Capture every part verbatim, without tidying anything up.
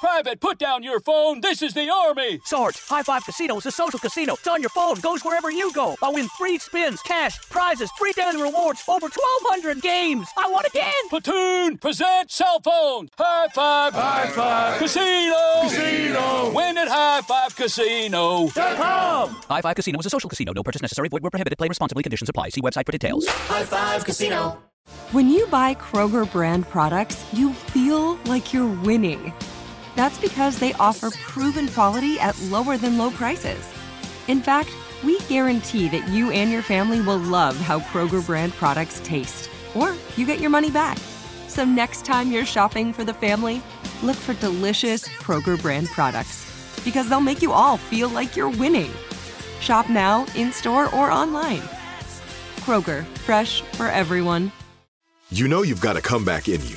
Private, put down your phone. This is the Army. Sarge, High Five Casino is a social casino. It's on your phone. Goes wherever you go. I win free spins, cash, prizes, free daily rewards, over twelve hundred games. I won again. Platoon, present cell phone. High Five. High Five. Casino. Casino. Win at high five casino dot com. High Five Casino is a social casino. No purchase necessary. Void where prohibited. Play responsibly. Conditions apply. See website for details. High Five Casino. When you buy Kroger brand products, you feel like you're winning. That's because they offer proven quality at lower than low prices. In fact, we guarantee that you and your family will love how Kroger brand products taste, or you get your money back. So next time you're shopping for the family, look for delicious Kroger brand products, because they'll make you all feel like you're winning. Shop now, in-store, or online. Kroger, fresh for everyone. You know you've got a comeback in you.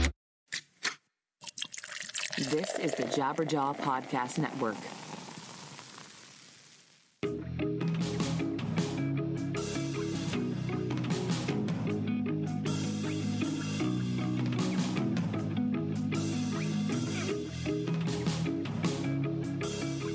This is the Jabberjaw Podcast Network.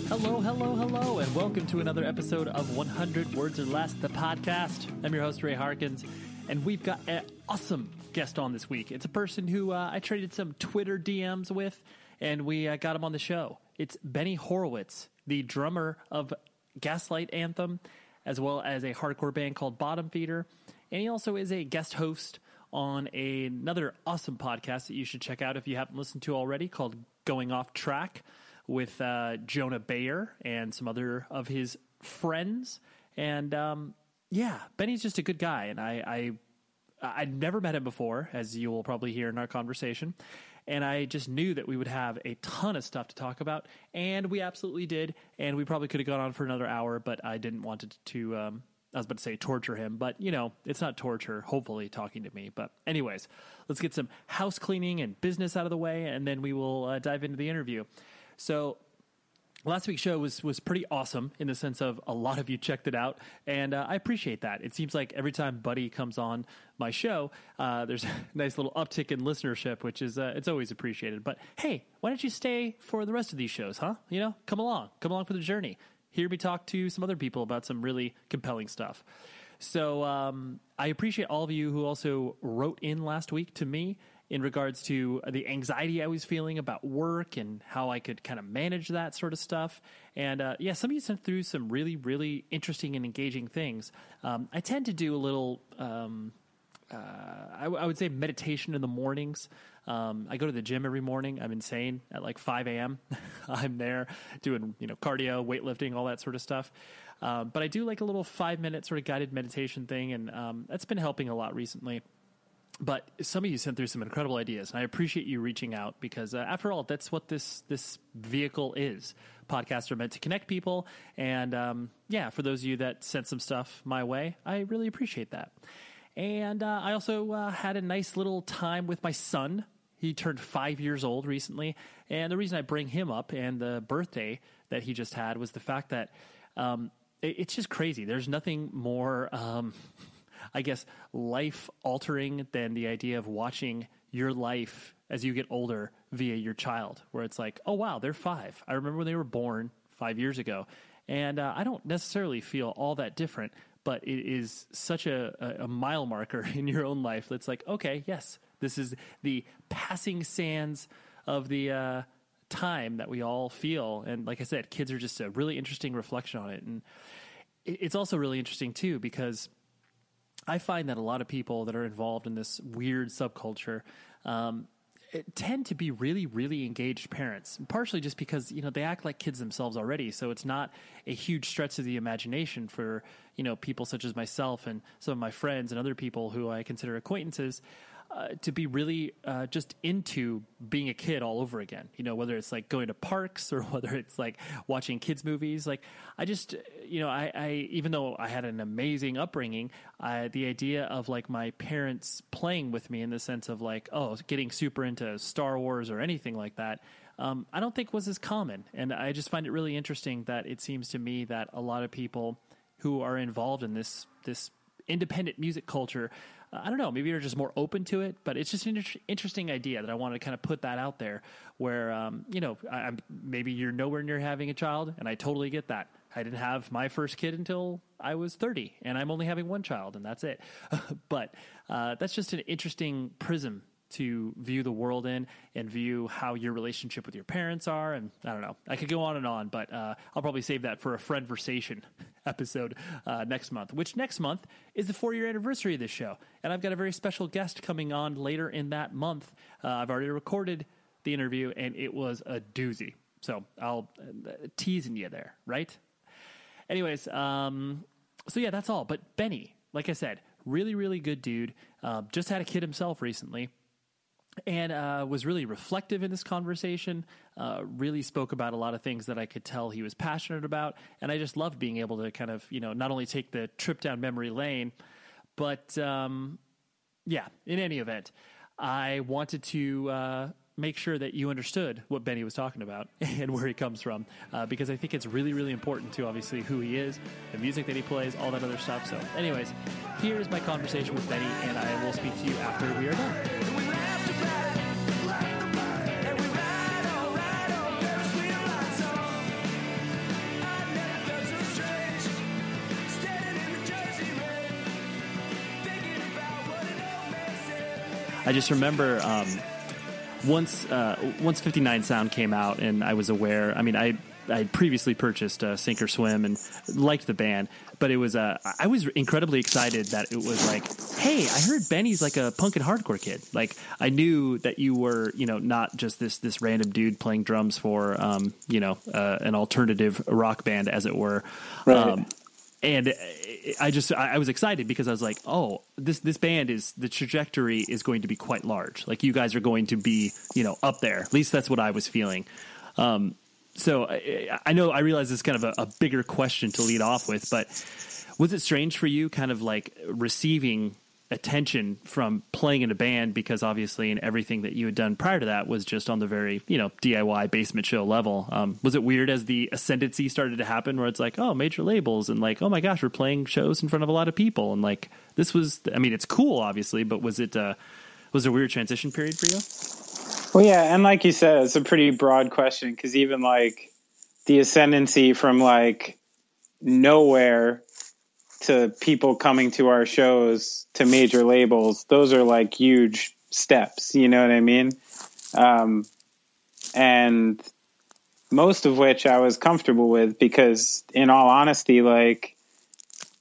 Hello, hello, hello, and welcome to another episode of one hundred Words or Less, the podcast. I'm your host, Ray Harkins, and we've got an awesome guest on this week. It's a person who uh, I traded some Twitter D Ms with, and we uh, got him on the show. It's Benny Horowitz, the drummer of Gaslight Anthem, as well as a hardcore band called Bottom Feeder, and he also is a guest host on a, another awesome podcast that you should check out if you haven't listened to already, called Going Off Track, with uh, Jonah Bayer and some other of his friends. And um, yeah, Benny's just a good guy. And I, I, I'd never met him before, as you will probably hear in our conversation. And I just knew that we would have a ton of stuff to talk about. And we absolutely did. And we probably could have gone on for another hour, but I didn't want to, to um, I was about to say torture him, but you know, it's not torture, hopefully, talking to me. But anyways, let's get some house cleaning and business out of the way. And then we will uh, dive into the interview. So last week's show was was pretty awesome in the sense of a lot of you checked it out, and uh, I appreciate that. It seems like every time Buddy comes on my show, uh, there's a nice little uptick in listenership, which is uh, it's always appreciated. But hey, why don't you stay for the rest of these shows, huh? You know, come along. Come along for the journey. Hear me talk to some other people about some really compelling stuff. So um, I appreciate all of you who also wrote in last week to me in regards to the anxiety I was feeling about work and how I could kind of manage that sort of stuff. And uh, yeah, some of you sent through some really, really interesting and engaging things. Um, I tend to do a little, um, uh, I, w- I would say meditation in the mornings. Um, I go to the gym every morning. I'm insane at like five a.m. I'm there doing, you know, cardio, weightlifting, all that sort of stuff. Um, but I do like a little five minute sort of guided meditation thing. And um, that's been helping a lot recently. But some of you sent through some incredible ideas, and I appreciate you reaching out because, uh, after all, that's what this this vehicle is. Podcasts are meant to connect people, and um, yeah, for those of you that sent some stuff my way, I really appreciate that. And uh, I also uh, had a nice little time with my son. He turned five years old recently, and the reason I bring him up and the birthday that he just had was the fact that um, it, it's just crazy. There's nothing more... Um, I guess, life-altering than the idea of watching your life as you get older via your child, where it's like, oh, wow, they're five. I remember when they were born five years ago, and uh, I don't necessarily feel all that different, but it is such a, a, a mile marker in your own life that's like, okay, yes, this is the passing sands of the uh, time that we all feel. And like I said, kids are just a really interesting reflection on it. And it's also really interesting, too, because I find that a lot of people that are involved in this weird subculture um, tend to be really, really engaged parents, partially just because, you know, they act like kids themselves already. So it's not a huge stretch of the imagination for, you know, people such as myself and some of my friends and other people who I consider acquaintances uh, to be really uh, just into being a kid all over again. You know, whether it's like going to parks or whether it's like watching kids movies. Like I just, you know, I, I even though I had an amazing upbringing, I, the idea of like my parents playing with me in the sense of like, oh, getting super into Star Wars or anything like that, um, I don't think was as common. And I just find it really interesting that it seems to me that a lot of people who are involved in this this independent music culture, uh, I don't know, maybe you're just more open to it, but it's just an inter- interesting idea that I wanted to kind of put that out there where, um, you know, I, I'm, maybe you're nowhere near having a child, and I totally get that. I didn't have my first kid until I was thirty, and I'm only having one child, and that's it. But uh, that's just an interesting prism to view the world in and view how your relationship with your parents are. And I don't know, I could go on and on, but uh, I'll probably save that for a friendversation episode uh, next month, which next month is the four year anniversary of this show. And I've got a very special guest coming on later in that month. Uh, I've already recorded the interview and it was a doozy. So I'll uh, teasing you there, right? Anyways. Um, so yeah, that's all. But Benny, like I said, really, really good dude. Uh, just had a kid himself recently. And uh, was really reflective in this conversation, uh, really spoke about a lot of things that I could tell he was passionate about. And I just loved being able to kind of, you know, not only take the trip down memory lane, but um, yeah, in any event, I wanted to uh, make sure that you understood what Benny was talking about and where he comes from, uh, because I think it's really, really important to obviously who he is, the music that he plays, all that other stuff. So anyways, here's my conversation with Benny, and I will speak to you after we are done. I just remember um, once uh, once fifty-nine Sound came out and I was aware, I mean, I I had previously purchased uh, Sink or Swim and liked the band, but it was, uh, I was incredibly excited that it was like, hey, I heard Benny's like a punk and hardcore kid. Like I knew that you were, you know, not just this, this random dude playing drums for, um, you know, uh, an alternative rock band as it were. Right. Um, And I just, I was excited because I was like, oh, this, this band is, the trajectory is going to be quite large. Like you guys are going to be, you know, up there. At least that's what I was feeling. Um, so I, I know, I realize it's kind of a, a bigger question to lead off with, but was it strange for you kind of like receiving attention from playing in a band? Because obviously and everything that you had done prior to that was just on the very, you know, D I Y basement show level. Um, was it weird as the ascendancy started to happen where it's like, oh, major labels and like, oh my gosh, we're playing shows in front of a lot of people. And like, this was, I mean, it's cool obviously, but was it, uh, was it a weird transition period for you? Well, yeah. And like you said, it's a pretty broad question. Cause even like the ascendancy from like nowhere to people coming to our shows, to major labels, those are like huge steps, you know what I mean? Um, and most of which I was comfortable with because in all honesty, like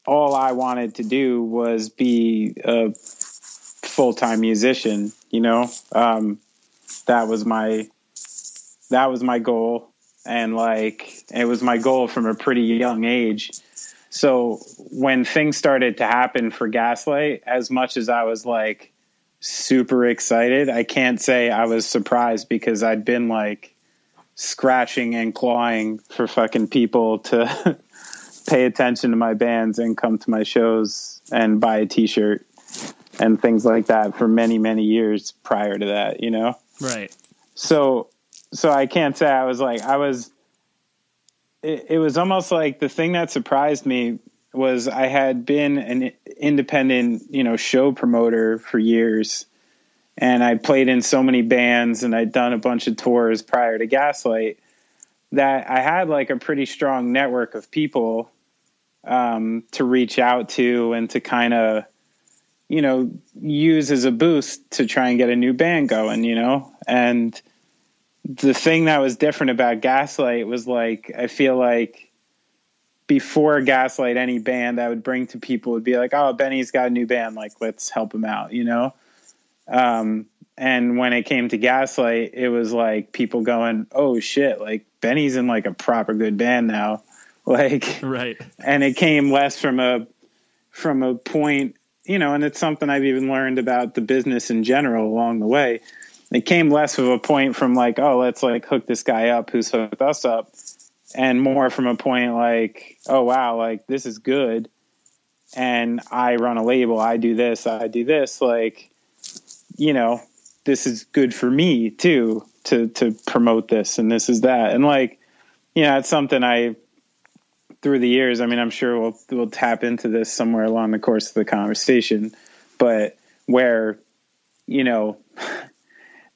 all I wanted to do was be a full-time musician, you know? Um, that was my, that was my goal. And like, it was my goal from a pretty young age. So when things started to happen for Gaslight, as much as I was like super excited, I can't say I was surprised because I'd been like scratching and clawing for fucking people to pay attention to my bands and come to my shows and buy a t-shirt and things like that for many, many years prior to that, you know? Right. So, so I can't say I was like, I was, it was almost like the thing that surprised me was I had been an independent, you know, show promoter for years and I played in so many bands and I'd done a bunch of tours prior to Gaslight that I had like a pretty strong network of people, um, to reach out to and to kind of, you know, use as a boost to try and get a new band going, you know, and the thing that was different about Gaslight was like, I feel like before Gaslight, any band I would bring to people would be like, oh, Benny's got a new band. Like, let's help him out, you know? Um, and when it came to Gaslight, it was like people going, oh shit, like Benny's in like a proper good band now. Like, right. And it came less from a, from a point you know, and it's something I've even learned about the business in general along the way. It came less of a point from like, oh, let's like hook this guy up who's hooked us up, and more from a point like, oh, wow, like this is good. And I run a label. I do this. I do this. Like, you know, this is good for me too, to, to promote this and this is that. And like, you know, it's something I, through the years, I mean, I'm sure we'll, we'll tap into this somewhere along the course of the conversation, but where, you know,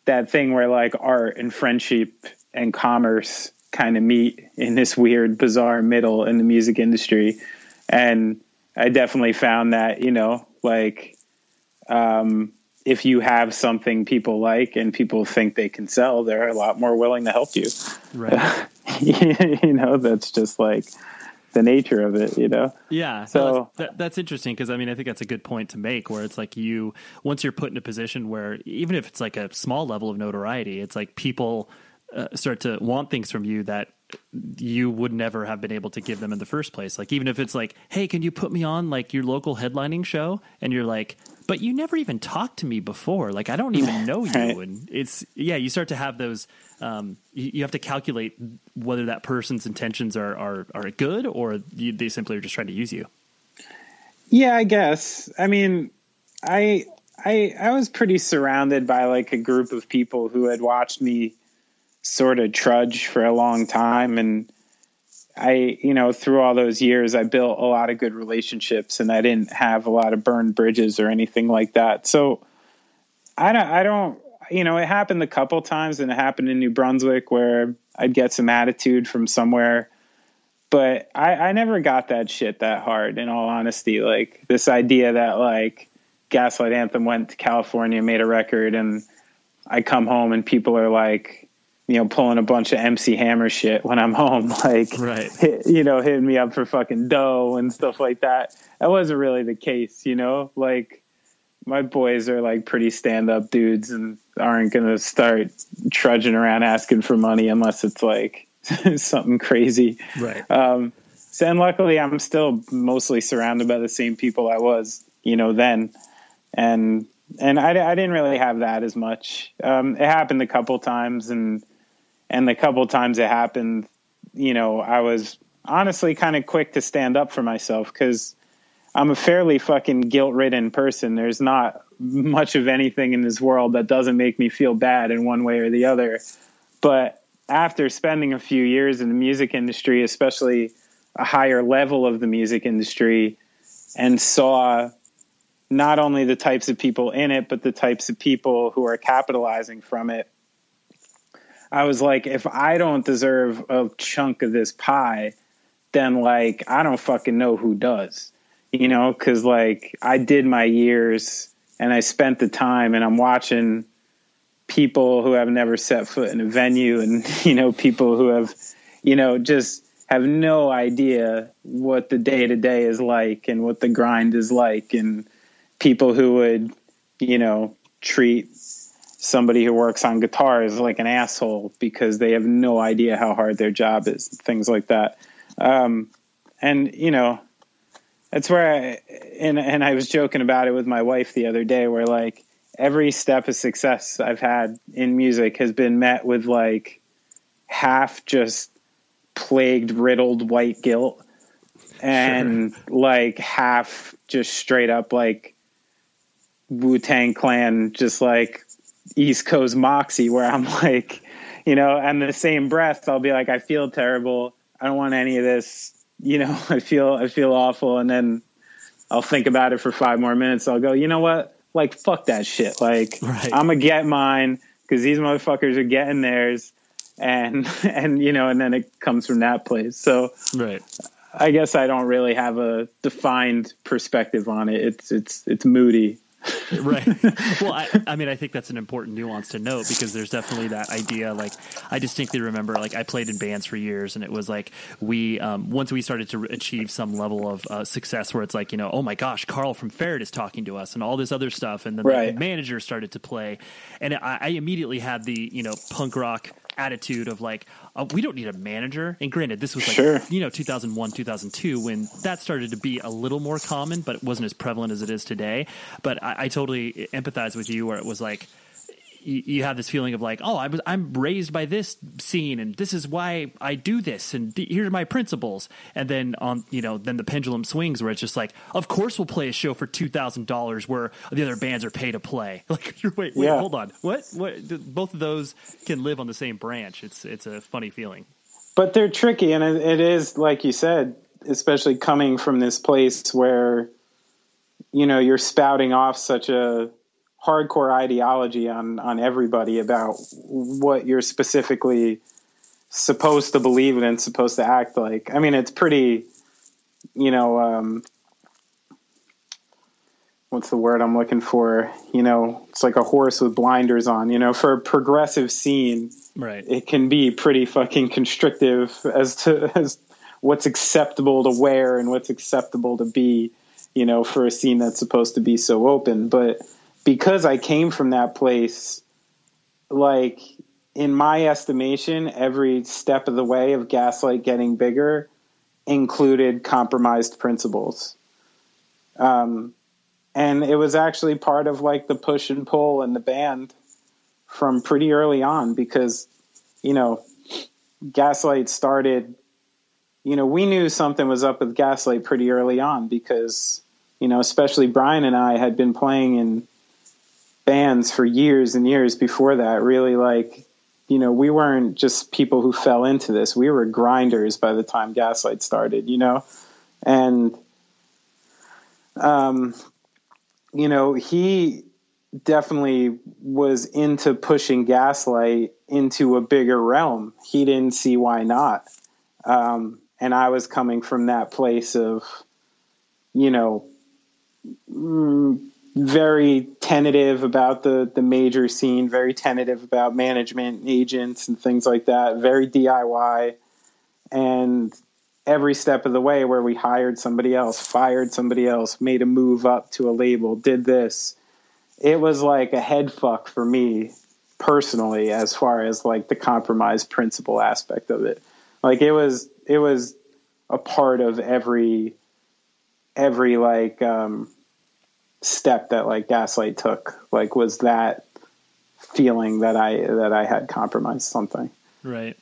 that thing where like art and friendship and commerce kind of meet in this weird, bizarre middle in the music industry. And I definitely found that, you know, like, um, if you have something people like and people think they can sell, they're a lot more willing to help you. Right. You know, that's just like the nature of it, you know? Yeah. So no, that's, that, that's interesting. Cause I mean, I think that's a good point to make where it's like you, once you're put in a position where even if it's like a small level of notoriety, it's like people uh, start to want things from you that you would never have been able to give them in the first place. Like, even if it's like, hey, can you put me on like your local headlining show? And you're like, but you never even talked to me before. Like, I don't even know you. Right. And it's, yeah, you start to have those, um, you, you have to calculate whether that person's intentions are, are, are good or you, they simply are just trying to use you. Yeah, I guess. I mean, I, I, I was pretty surrounded by like a group of people who had watched me sort of trudge for a long time. And I, you know, through all those years, I built a lot of good relationships and I didn't have a lot of burned bridges or anything like that. So I don't, I don't, you know, it happened a couple times and it happened in New Brunswick where I'd get some attitude from somewhere, but I, I never got that shit that hard in all honesty. Like this idea that like Gaslight Anthem went to California, made a record and I come home and people are like, you know, pulling a bunch of M C Hammer shit when I'm home, like, right. hit, you know, hitting me up for fucking dough and stuff like that. That wasn't really the case, you know, like my boys are like pretty stand up dudes and aren't going to start trudging around asking for money unless it's like something crazy. Right. Um, so, and luckily I'm still mostly surrounded by the same people I was, you know, then. And, and I, I didn't really have that as much. Um, it happened a couple times and, And the couple times it happened, you know, I was honestly kind of quick to stand up for myself because I'm a fairly fucking guilt-ridden person. There's not much of anything in this world that doesn't make me feel bad in one way or the other. But after spending a few years in the music industry, especially a higher level of the music industry, and saw not only the types of people in it, but the types of people who are capitalizing from it, I was like, if I don't deserve a chunk of this pie, then like, I don't fucking know who does, you know? Cause like I did my years and I spent the time and I'm watching people who have never set foot in a venue and, you know, people who have, you know, just have no idea what the day to day is like and what the grind is like. And people who would, you know, treat somebody who works on guitar is like an asshole because they have no idea how hard their job is, things like that. Um, and you know, that's where I, and, and I was joking about it with my wife the other day where like every step of success I've had in music has been met with like half just plagued, riddled white guilt and sure. like half just straight up like Wu-Tang Clan, just like East Coast moxie where I'm like, you know, and the same breath I'll be like, I feel terrible, I don't want any of this, you know, I feel I feel awful, and then I'll think about it for five more minutes, I'll go, you know what, like fuck that shit, like right. I'm gonna get mine because these motherfuckers are getting theirs, and and you know, and then it comes from that place. So right, I guess I don't really have a defined perspective on it. It's it's it's moody. Right. Well, I, I mean, I think that's an important nuance to note because there's definitely that idea. Like, I distinctly remember, like, I played in bands for years, and it was like we um, once we started to achieve some level of uh, success, where it's like, you know, oh my gosh, Carl from Ferret is talking to us, and all this other stuff, and then right. the manager started to play, and I, I immediately had the, you know, punk rock attitude of like, oh, we don't need a manager. And granted, this was like, sure. you know, two thousand one, two thousand two, when that started to be a little more common, but it wasn't as prevalent as it is today. But I, I totally empathize with you where it was like, you, you have this feeling of like, oh, I was, I'm raised by this scene and this is why I do this. And th- here are my principles. And then on, you know, then the pendulum swings where it's just like, of course we'll play a show for two thousand dollars where the other bands are paid to play. Like, you're, wait, wait, yeah. hold on. What, what, both of those can live on the same branch. It's, it's a funny feeling, but they're tricky. And it, it is, like you said, especially coming from this place where, you know, you're spouting off such a hardcore ideology on, on everybody about what you're specifically supposed to believe in and supposed to act like. I mean, it's pretty, you know, um, what's the word I'm looking for? You know, it's like a horse with blinders on, you know, for a progressive scene, right? It can be pretty fucking constrictive as to as what's acceptable to wear and what's acceptable to be, you know, for a scene that's supposed to be so open. But because I came from that place, like, in my estimation, every step of the way of Gaslight getting bigger included compromised principles. Um, and it was actually part of, like, the push and pull in the band from pretty early on because, you know, Gaslight started, you know, we knew something was up with Gaslight pretty early on because, you know, especially Brian and I had been playing in bands for years and years before that. Really, like, you know, we weren't just people who fell into this. We were grinders by the time Gaslight started, you know? And, um, you know, he definitely was into pushing Gaslight into a bigger realm. He didn't see why not. Um, and I was coming from that place of, you know, mm, very tentative about the, the major scene, very tentative about management and agents and things like that, very D I Y. And every step of the way where we hired somebody else, fired somebody else, made a move up to a label, did this, it was like a head fuck for me personally, as far as like the compromise principle aspect of it. Like it was, it was a part of every, every like, um, step that like Gaslight took, like, was that feeling that I, that I had compromised something. Right.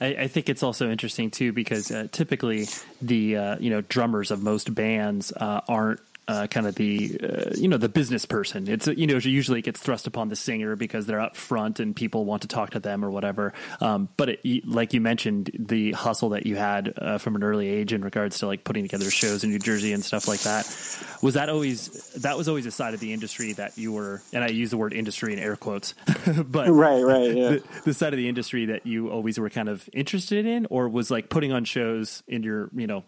I, I think it's also interesting too, because uh, typically the, uh, you know, drummers of most bands uh, aren't, Uh, kind of the, uh, you know, the business person. It's, you know, usually it gets thrust upon the singer because they're up front and people want to talk to them or whatever. Um, but it, like you mentioned, the hustle that you had uh, from an early age in regards to like putting together shows in New Jersey and stuff like that, was that always, that was always a side of the industry that you were, and I use the word industry in air quotes, but right, right, yeah. the, the side of the industry that you always were kind of interested in, or was like putting on shows in your, you know,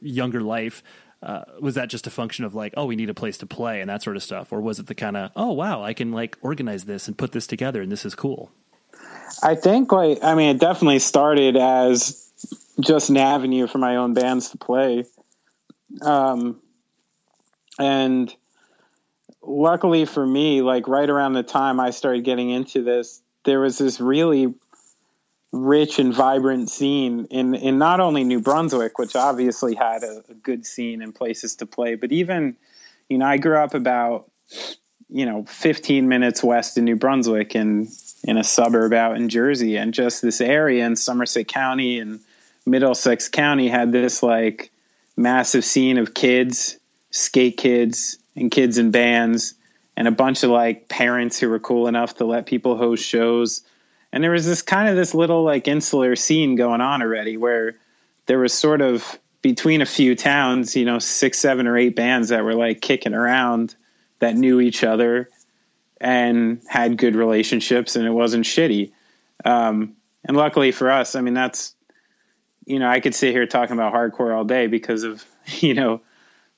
younger life, Uh, was that just a function of like, oh, we need a place to play and that sort of stuff? Or was it the kind of, oh, wow, I can like organize this and put this together and this is cool? I think like, I mean, it definitely started as just an avenue for my own bands to play. Um, and luckily for me, like right around the time I started getting into this, there was this really rich and vibrant scene in, in not only New Brunswick, which obviously had a, a good scene and places to play, but even, you know, I grew up about, you know, fifteen minutes west of New Brunswick and in a suburb out in Jersey, and just this area in Somerset County and Middlesex County had this like massive scene of kids, skate kids and kids in bands and a bunch of like parents who were cool enough to let people host shows. And there was this kind of this little like insular scene going on already where there was sort of between a few towns, you know, six, seven or eight bands that were like kicking around that knew each other and had good relationships and it wasn't shitty. Um, and luckily for us, I mean, that's, you know, I could sit here talking about hardcore all day because of, you know,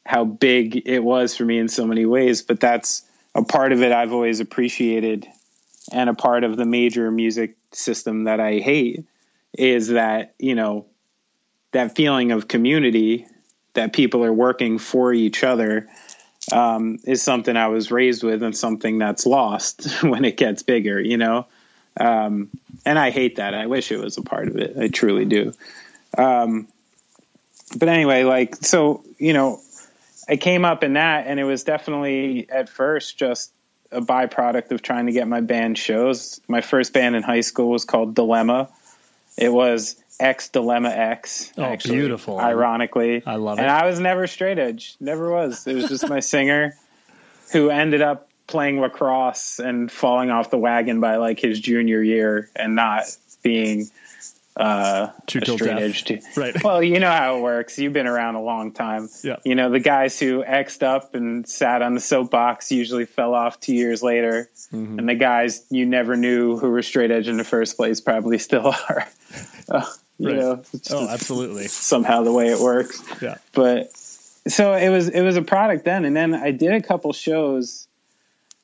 how big it was for me in so many ways, but that's a part of it I've always appreciated. And a part of the major music system that I hate is that, you know, that feeling of community, that people are working for each other, um, is something I was raised with and something that's lost when it gets bigger, you know? Um, And I hate that. I wish it was a part of it. I truly do. Um, but anyway, like, so, you know, I came up in that, and it was definitely at first just a byproduct of trying to get my band shows. My first band in high school was called Dilemma. It was X Dilemma X. Oh, actually, beautiful. Ironically. I love it. And I was never straight edge. Never was. It was just my singer who ended up playing lacrosse and falling off the wagon by like his junior year and not being uh True a straight death. edge too. Right. Well, you know how it works. You've been around a long time. Yeah. You know, the guys who X'd up and sat on the soapbox usually fell off two years later. Mm-hmm. And the guys you never knew who were straight edge in the first place probably still are. uh, you right. know, it's oh, absolutely. Somehow the way it works. Yeah. But so it was it was a product then, and then I did a couple shows.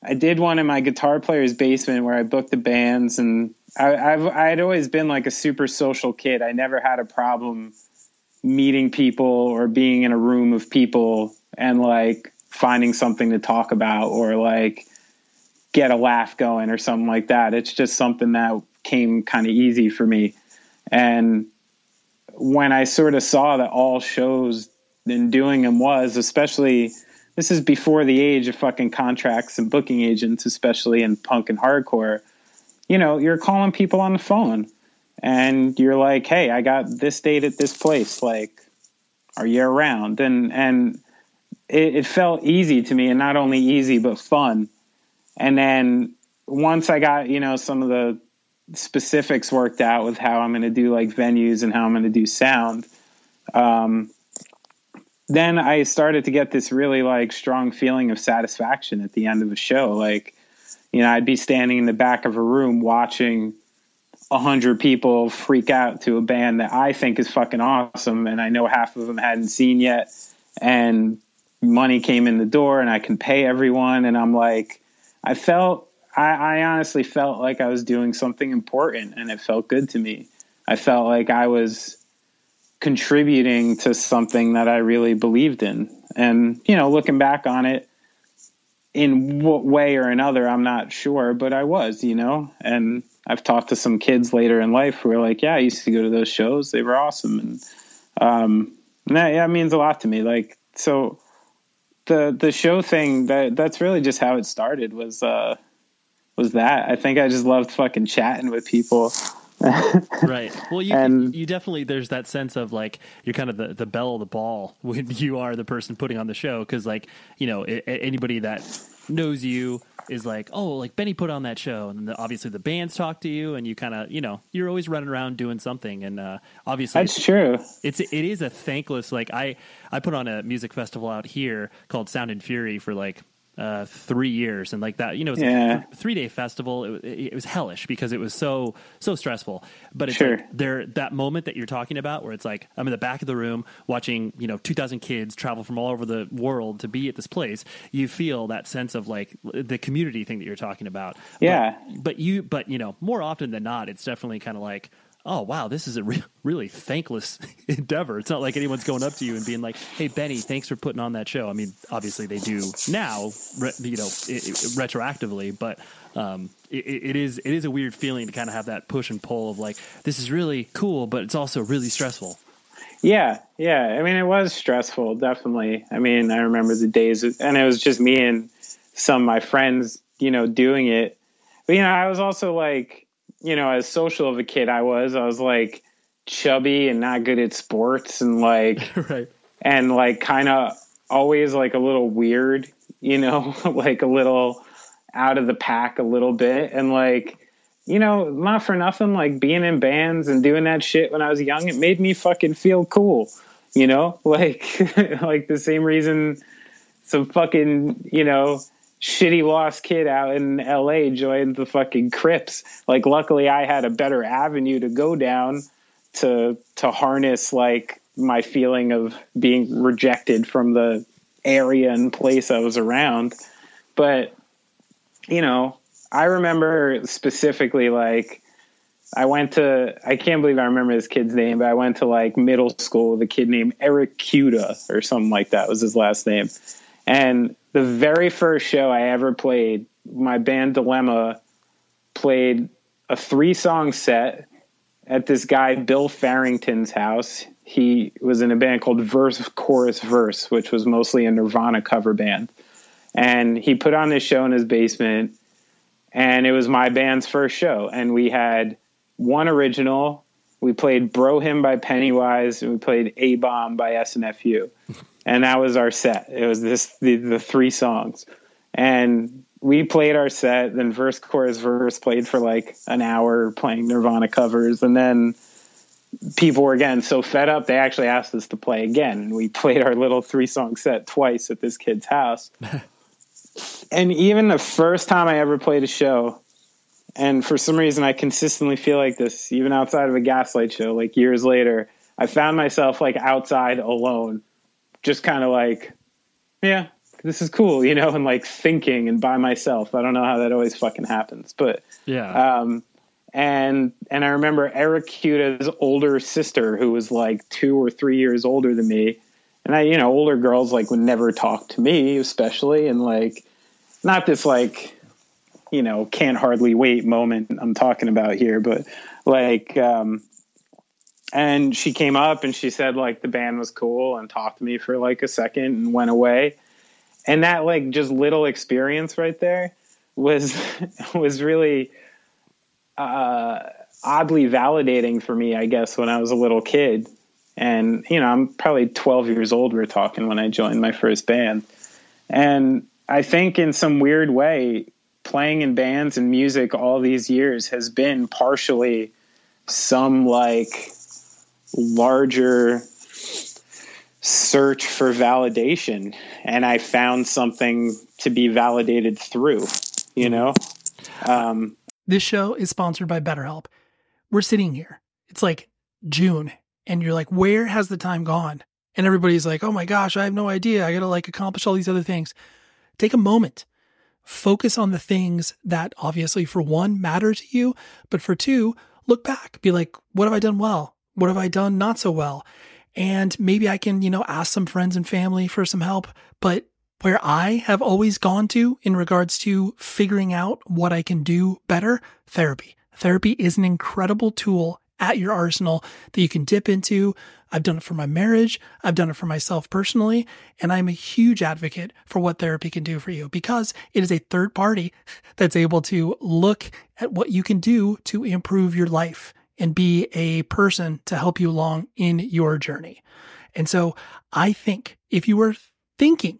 I did one in my guitar player's basement where I booked the bands, and I, I've, I'd always been like a super social kid. I never had a problem meeting people or being in a room of people and like finding something to talk about or like get a laugh going or something like that. It's just something that came kind of easy for me. And when I sort of saw that all shows and doing them was, especially this is before the age of fucking contracts and booking agents, especially in punk and hardcore, you know, you're calling people on the phone and you're like, hey, I got this date at this place. Like, are you around? And, and it, it felt easy to me, and not only easy, but fun. And then once I got, you know, some of the specifics worked out with how I'm going to do like venues and how I'm going to do sound, um, then I started to get this really like strong feeling of satisfaction at the end of a show. Like, you know, I'd be standing in the back of a room watching a hundred people freak out to a band that I think is fucking awesome. And I know half of them hadn't seen yet, and money came in the door and I can pay everyone. And I'm like, I felt, I, I honestly felt like I was doing something important, and it felt good to me. I felt like I was contributing to something that I really believed in. And, you know, looking back on it, in what way or another, I'm not sure, but I was, you know. And I've talked to some kids later in life who are like, yeah, I used to go to those shows. They were awesome. And, um, and that, yeah, it means a lot to me. Like, so the, the show thing, that that's really just how it started was, uh, was that I think I just loved fucking chatting with people. Right. Well, you and, you definitely, there's that sense of like, you're kind of the, the belle of the ball when you are the person putting on the show. Cause like, you know, it, anybody that knows you is like, oh, like Benny put on that show. And the, obviously the bands talk to you, and you kind of, you know, you're always running around doing something. And uh, obviously that's it's, true. It's, it is a thankless, like I, I put on a music festival out here called Sound and Fury for like, uh, three years. And like that, you know, it was yeah. a three day festival. It, it, it was hellish because it was so, so stressful, but it's sure. like there, that moment that you're talking about where it's like, I'm in the back of the room watching, you know, two thousand kids travel from all over the world to be at this place. You feel that sense of like the community thing that you're talking about. Yeah. But, but you, but you know, more often than not, it's definitely kind of like, oh, wow, this is a re- really thankless endeavor. It's not like anyone's going up to you and being like, hey, Benny, thanks for putting on that show. I mean, obviously they do now, re- you know, it, it, retroactively, but um, it, it is it is a weird feeling to kind of have that push and pull of like, this is really cool, but it's also really stressful. Yeah, yeah. I mean, it was stressful, definitely. I mean, I remember the days, and it was just me and some of my friends, you know, doing it. But, you know, I was also like, you know, as social of a kid I was, I was like chubby and not good at sports and like, right. and like kind of always like a little weird, you know, like a little out of the pack a little bit. And like, you know, not for nothing, like being in bands and doing that shit when I was young, it made me fucking feel cool, you know, like, like the same reason some fucking, you know, shitty lost kid out in L A joined the fucking Crips. Like, luckily I had a better avenue to go down to, to harness like my feeling of being rejected from the area and place I was around. But, you know, I remember specifically, like I went to, I can't believe I remember this kid's name, but I went to like middle school with a kid named Eric Cuda or something like that was his last name. And the very first show I ever played, my band Dilemma played a three song set at this guy Bill Farrington's house. He was in a band called Verse Chorus Verse, which was mostly a Nirvana cover band. And he put on this show in his basement, and it was my band's first show. And we had one original. We played Bro Him by Pennywise, and we played A-Bomb by S N F U. And that was our set. It was this the, the three songs. And we played our set, then Verse Chorus Verse played for like an hour playing Nirvana covers. And then people were again so fed up, they actually asked us to play again. And we played our little three-song set twice at this kid's house. And even the first time I ever played a show, and for some reason I consistently feel like this, even outside of a Gaslight show, like years later, I found myself like outside alone, just kind of like, yeah, this is cool, you know, and like thinking and by myself. I don't know how that always fucking happens, but yeah. Um, and, and I remember Eric Cuta's older sister, who was like two or three years older than me. And I, you know, older girls like would never talk to me, especially. And like, not this like, you know, can't hardly wait moment I'm talking about here, but like, um, and she came up and she said like the band was cool and talked to me for like a second and went away. And that like just little experience right there was, was really, uh, oddly validating for me, I guess, when I was a little kid. And, you know, I'm probably twelve years old, we're talking, when I joined my first band. And I think in some weird way, playing in bands and music all these years has been partially some like larger search for validation. And I found something to be validated through, you know? Um, this show is sponsored by BetterHelp. We're sitting here. It's like June. And you're like, where has the time gone? And everybody's like, oh my gosh, I have no idea. I got to like accomplish all these other things. Take a moment. Focus on the things that obviously, for one, matter to you. But for two, look back. Be like, what have I done well? What have I done not so well? And maybe I can, you know, ask some friends and family for some help. But where I have always gone to in regards to figuring out what I can do better, therapy. Therapy is an incredible tool at your arsenal that you can dip into. I've done it for my marriage. I've done it for myself personally. And I'm a huge advocate for what therapy can do for you, because it is a third party that's able to look at what you can do to improve your life and be a person to help you along in your journey. And so I think if you were thinking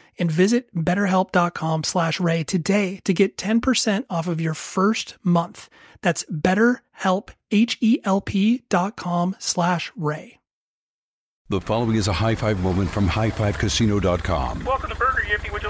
and visit betterhelp.com slash Ray today to get ten percent off of your first month. That's betterhelp, H-E-L-P dot com slash Ray. The following is a high five moment from high five casino dot com. Welcome to Burger Yippee. Would you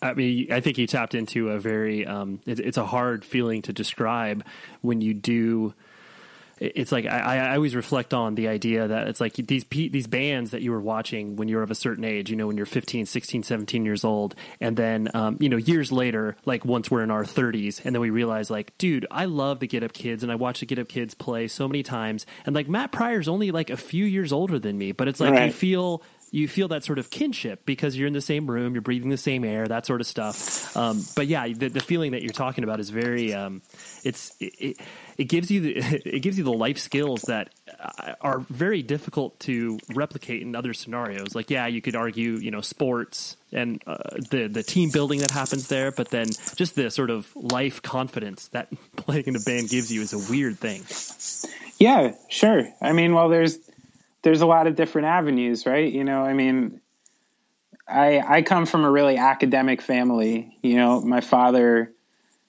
I mean, I think you tapped into a very, um, it, it's a hard feeling to describe when you do. It's like, I, I always reflect on the idea that it's like these, these bands that you were watching when you were of a certain age, you know, when you're fifteen, sixteen, seventeen years old. And then, um, you know, years later, like once we're in our thirties, and then we realize like, dude, I love the Get Up Kids, and I watch the Get Up Kids play so many times. And like Matt Pryor's only like a few years older than me, but it's like, right. I feel you feel that sort of kinship because you're in the same room, you're breathing the same air, that sort of stuff. Um, but yeah, the, the feeling that you're talking about is very, um, it's, it, it, it gives you the, it gives you the life skills that are very difficult to replicate in other scenarios. Like, yeah, you could argue, you know, sports and uh, the, the team building that happens there, but then just the sort of life confidence that playing in a band gives you is a weird thing. Yeah, sure. I mean, well, there's, there's a lot of different avenues, right? You know, I mean, I, I come from a really academic family. You know, my father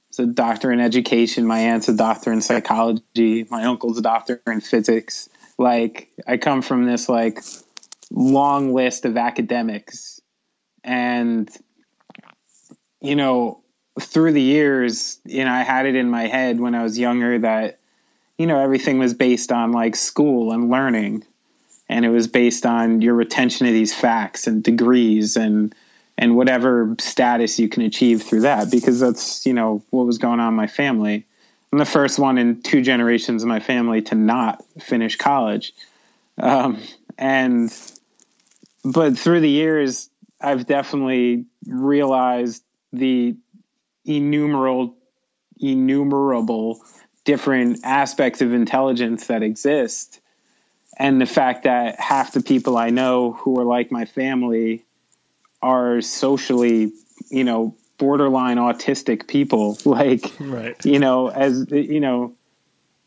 is a doctor in education. My aunt's a doctor in psychology. My uncle's a doctor in physics. Like, I come from this like long list of academics, and, you know, through the years, you know, I had it in my head when I was younger that, you know, everything was based on like school and learning. And it was based on your retention of these facts and degrees and and whatever status you can achieve through that, because that's, you know, what was going on in my family. I'm the first one in two generations of my family to not finish college. Um, and but through the years, I've definitely realized the innumerable, innumerable different aspects of intelligence that exist. And the fact that half the people I know who are like my family are socially, you know, borderline autistic people, like, right. you know, as, you know,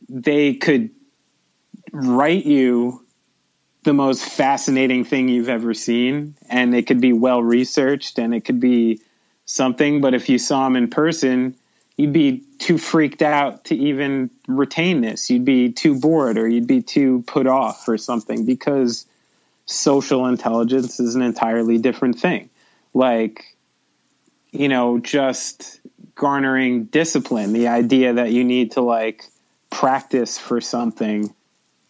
they could write you the most fascinating thing you've ever seen, and it could be well-researched and it could be something. But if you saw them in person, you'd be too freaked out to even retain this. You'd be too bored, or you'd be too put off or something, because social intelligence is an entirely different thing. Like, you know, just garnering discipline, the idea that you need to like practice for something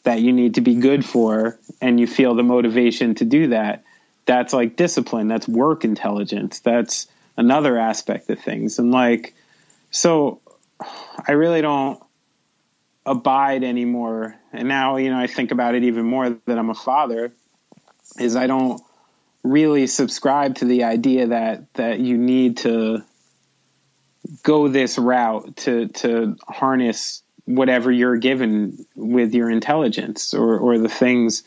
that you need to be good for, and you feel the motivation to do that. That's like discipline. That's work intelligence. That's another aspect of things. And like, so I really don't abide anymore. And now, you know, I think about it even more that I'm a father, is I don't really subscribe to the idea that, that you need to go this route to, to harness whatever you're given with your intelligence or, or the things.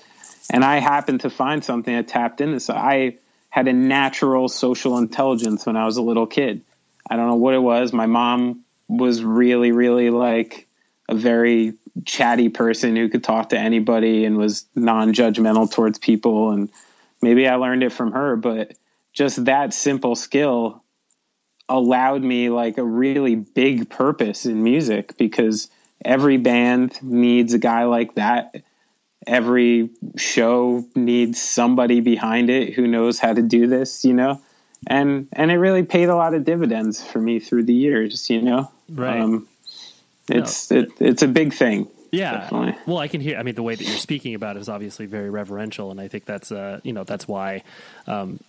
And I happened to find something that tapped into. So I had a natural social intelligence when I was a little kid. I don't know what it was. My mom was really, really like a very chatty person who could talk to anybody and was non-judgmental towards people. And maybe I learned it from her, but just that simple skill allowed me like a really big purpose in music, because every band needs a guy like that. Every show needs somebody behind it who knows how to do this, you know? And and it really paid a lot of dividends for me through the years, you know? Right. Um, it's no. it, it's a big thing. Yeah. Definitely. Well, I can hear, I mean, the way that you're speaking about it is obviously very reverential. And I think that's, uh, you know, that's why um,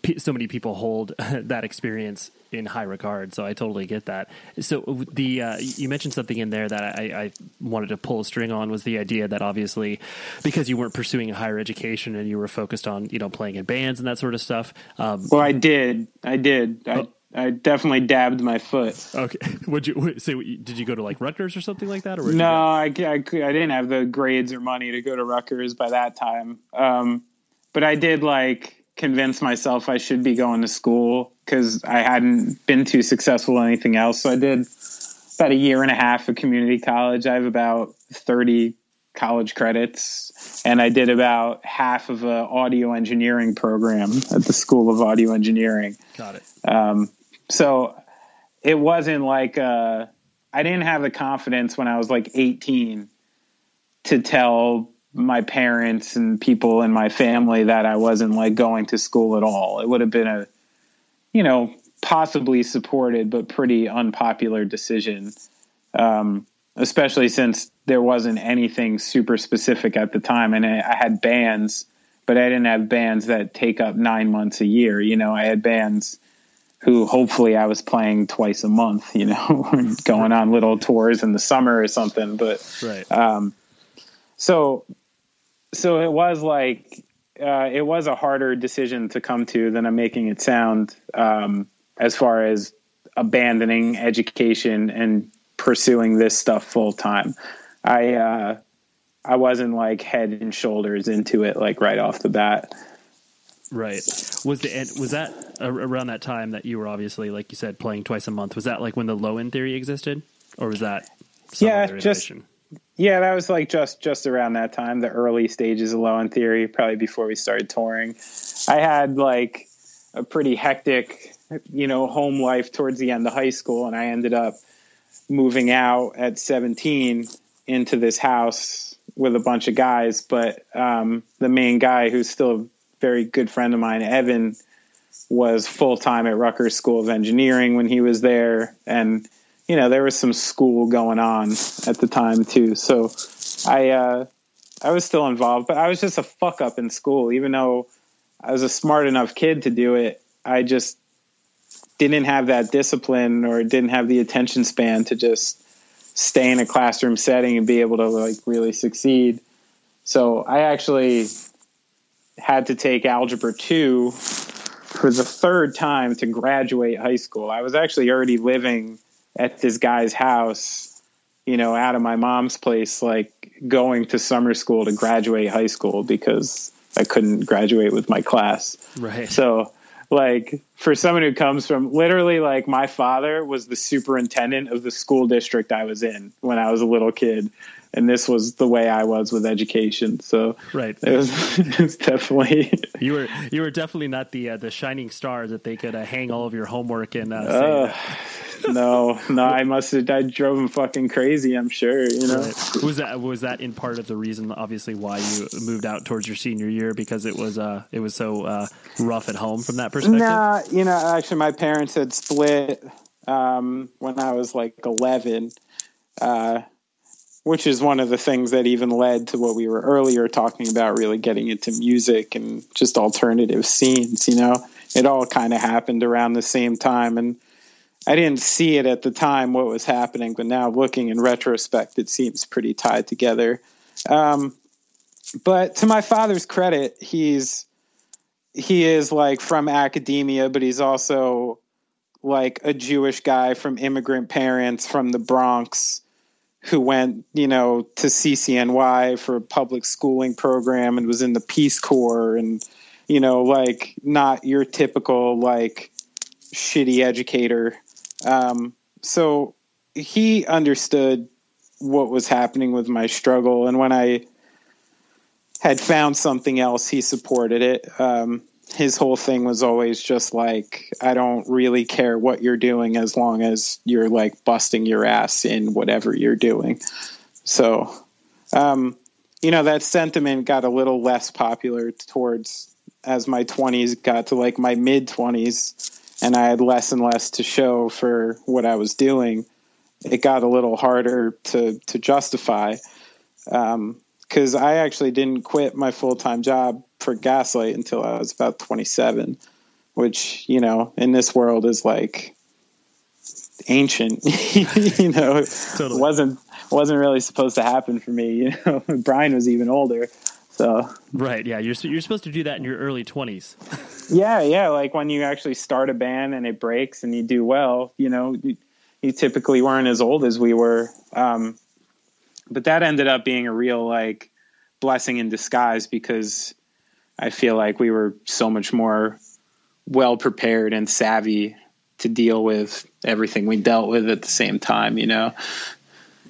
p- so many people hold that experience in high regard. So I totally get that. So the, uh, you mentioned something in there that I, I wanted to pull a string on, was the idea that obviously because you weren't pursuing a higher education and you were focused on, you know, playing in bands and that sort of stuff. Um, well, I did. I did. I, oh. I definitely dabbed my foot. Okay. Would you say, so did you go to like Rutgers or something like that? Or no, I, I, I didn't have the grades or money to go to Rutgers by that time. Um, but I did like convince myself I should be going to school, because I hadn't been too successful in anything else. So I did about a year and a half of community college. I have about thirty college credits, and I did about half of an audio engineering program at the School of Audio Engineering. Got it. Um, So it wasn't like, uh, I didn't have the confidence when I was like eighteen to tell my parents and people in my family that I wasn't like going to school at all. It would have been a, you know, possibly supported, but pretty unpopular decision. Um, especially since there wasn't anything super specific at the time. And I, I had bands, but I didn't have bands that take up nine months a year. You know, I had bands who hopefully I was playing twice a month, you know, going on little tours in the summer or something. But, right. um, so, so it was like, uh, it was a harder decision to come to than I'm making it sound, um, as far as abandoning education and pursuing this stuff full time. I, uh, I wasn't like head and shoulders into it, like right off the bat. Right. Was the, was that around that time that you were obviously, like you said, playing twice a month? Was that like when the Low End Theory existed, or was that? Some yeah, other just, yeah, that was like just, just around that time, the early stages of Low End Theory, probably before we started touring. I had like a pretty hectic, you know, home life towards the end of high school. And I ended up moving out at seventeen into this house with a bunch of guys. But, um, the main guy, who's still very good friend of mine, Evan, was full-time at Rutgers School of Engineering when he was there. And, you know, there was some school going on at the time too. So I, uh, I was still involved, but I was just a fuck up in school. Even though I was a smart enough kid to do it, I just didn't have that discipline, or didn't have the attention span to just stay in a classroom setting and be able to like really succeed. So I actually had to take algebra two for the third time to graduate high school. I was actually already living at this guy's house, you know, out of my mom's place, like going to summer school to graduate high school because I couldn't graduate with my class. Right. So like for someone who comes from literally, like my father was the superintendent of the school district I was in when I was a little kid. And this was the way I was with education. So right. it was, it was definitely you were you were definitely not the uh, the shining star that they could uh, hang all of your homework and uh, say uh, no, no, I must have I drove them fucking crazy, I'm sure, you know. Right. Was that was that in part of the reason obviously why you moved out towards your senior year, because it was uh it was so uh, rough at home from that perspective? Nah, you know, actually my parents had split um, when I was like eleven. Uh Which is one of the things that even led to what we were earlier talking about, really getting into music and just alternative scenes, you know. It all kind of happened around the same time, and I didn't see it at the time what was happening, but now looking in retrospect, it seems pretty tied together. Um, but to my father's credit, he's he is like from academia, but he's also like a Jewish guy from immigrant parents from the Bronx, who went, you know, to C C N Y for a public schooling program and was in the Peace Corps, and, you know, like not your typical like shitty educator. Um, so he understood what was happening with my struggle. And when I had found something else, he supported it. Um, his whole thing was always just like, I don't really care what you're doing as long as you're like busting your ass in whatever you're doing. So, um, you know, that sentiment got a little less popular towards as my twenties got to like my mid twenties, and I had less and less to show for what I was doing. It got a little harder to, to justify. Um, Because I actually didn't quit my full-time job for Gaslight until I was about twenty-seven, which, you know, in this world is like ancient. You know, totally. wasn't wasn't really supposed to happen for me. You know, Brian was even older. So right, yeah, you're you're supposed to do that in your early twenties. yeah, yeah, like when you actually start a band and it breaks and you do well, you know, you, you typically weren't as old as we were. Um, But that ended up being a real like blessing in disguise, because I feel like we were so much more well prepared and savvy to deal with everything we dealt with at the same time, you know?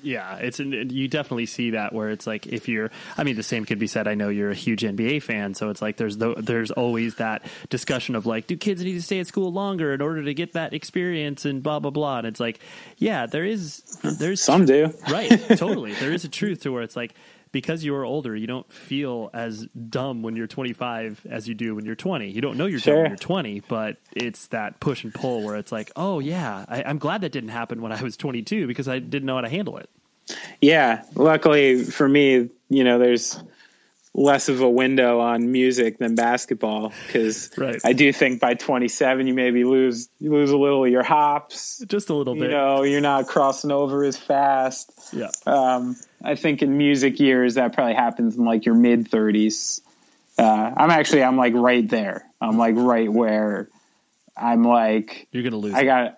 Yeah, it's an, you definitely see that where it's like if you're I mean, the same could be said. I know you're a huge N B A fan. So it's like there's the, there's always that discussion of like, do kids need to stay at school longer in order to get that experience and blah, blah, blah. And it's like, yeah, there is. There's some do. Right. Totally. There is a truth to where it's like, because you are older, you don't feel as dumb when you're twenty-five as you do when you're twenty. You don't know you're sure. dumb when you're twenty, but it's that push and pull where it's like, oh, yeah, I, I'm glad that didn't happen when I was twenty-two because I didn't know how to handle it. Yeah. Luckily for me, you know, there's less of a window on music than basketball, because right. I do think by twenty-seven, you maybe lose you lose a little of your hops. Just a little bit. You know, you're not crossing over as fast. Yeah. Um, I think in music years that probably happens in like your mid thirties. Uh, I'm actually, I'm like right there. I'm like right where I'm like, you're going to lose. I got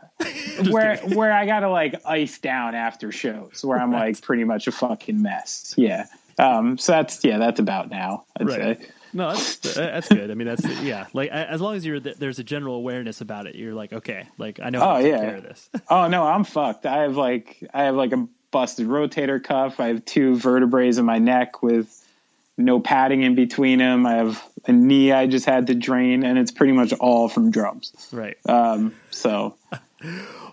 where, kidding. where I got to like ice down after shows where I'm right. like pretty much a fucking mess. Yeah. Um, so that's, yeah, that's about now. I'd right. say. No, that's, that's good. I mean, that's, yeah. Like as long as you're, there's a general awareness about it. You're like, okay, like I know how to take care of this. Oh no, I'm fucked. I have like, I have like a busted rotator cuff. I have two vertebrae in my neck with no padding in between them. I have a knee I just had to drain, and it's pretty much all from drums. Right. Um, so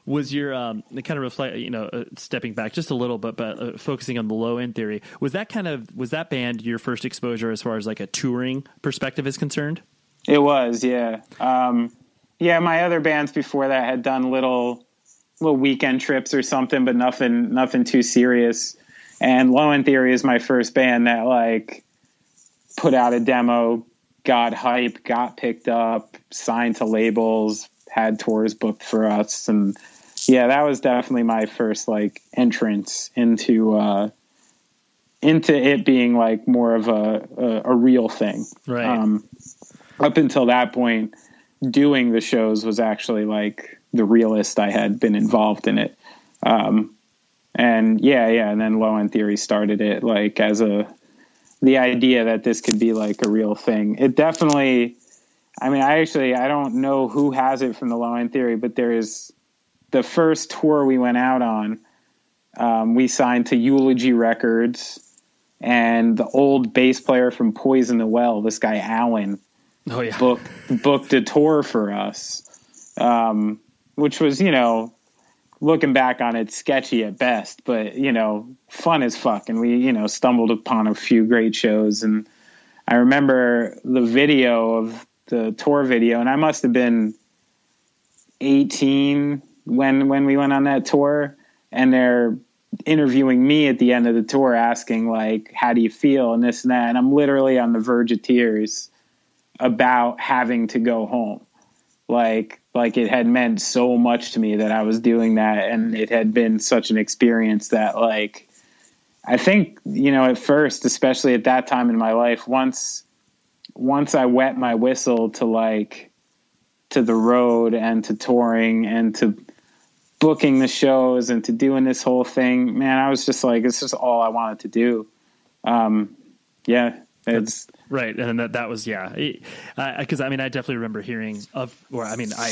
was your, um, kind of reflect, you know, uh, stepping back just a little bit, but uh, focusing on the Low End Theory, was that kind of, was that band your first exposure as far as like a touring perspective is concerned? It was. Yeah. Um, yeah. My other bands before that had done little, little weekend trips or something, but nothing, nothing too serious. And Low End Theory is my first band that like put out a demo, got hype, got picked up, signed to labels, had tours booked for us. And yeah, that was definitely my first like entrance into, uh, into it being like more of a, a, a real thing. Right. Um, up until that point, doing the shows was actually like the realest I had been involved in it. Um, and yeah, yeah. And then Low End Theory started it like as a, the idea that this could be like a real thing. It definitely, I mean, I actually, I don't know who has it from the Low End Theory, but there is the first tour we went out on. Um, we signed to Eulogy Records, and the old bass player from Poison the Well, this guy, Alan, oh, yeah. booked, booked a tour for us. Um, which was, you know, looking back on it, sketchy at best, but, you know, fun as fuck. And we, you know, stumbled upon a few great shows. And I remember the video of the tour video, and I must have been eighteen when when we went on that tour, and they're interviewing me at the end of the tour asking, like, how do you feel and this and that. And I'm literally on the verge of tears about having to go home. Like, like it had meant so much to me that I was doing that, and it had been such an experience that, like, I think, you know, at first, especially at that time in my life, once once I wet my whistle to like to the road and to touring and to booking the shows and to doing this whole thing, man, I was just like, this is all I wanted to do. Um, yeah. It's right. And that, that was, yeah. Uh, Cause I mean, I definitely remember hearing of, or I mean, I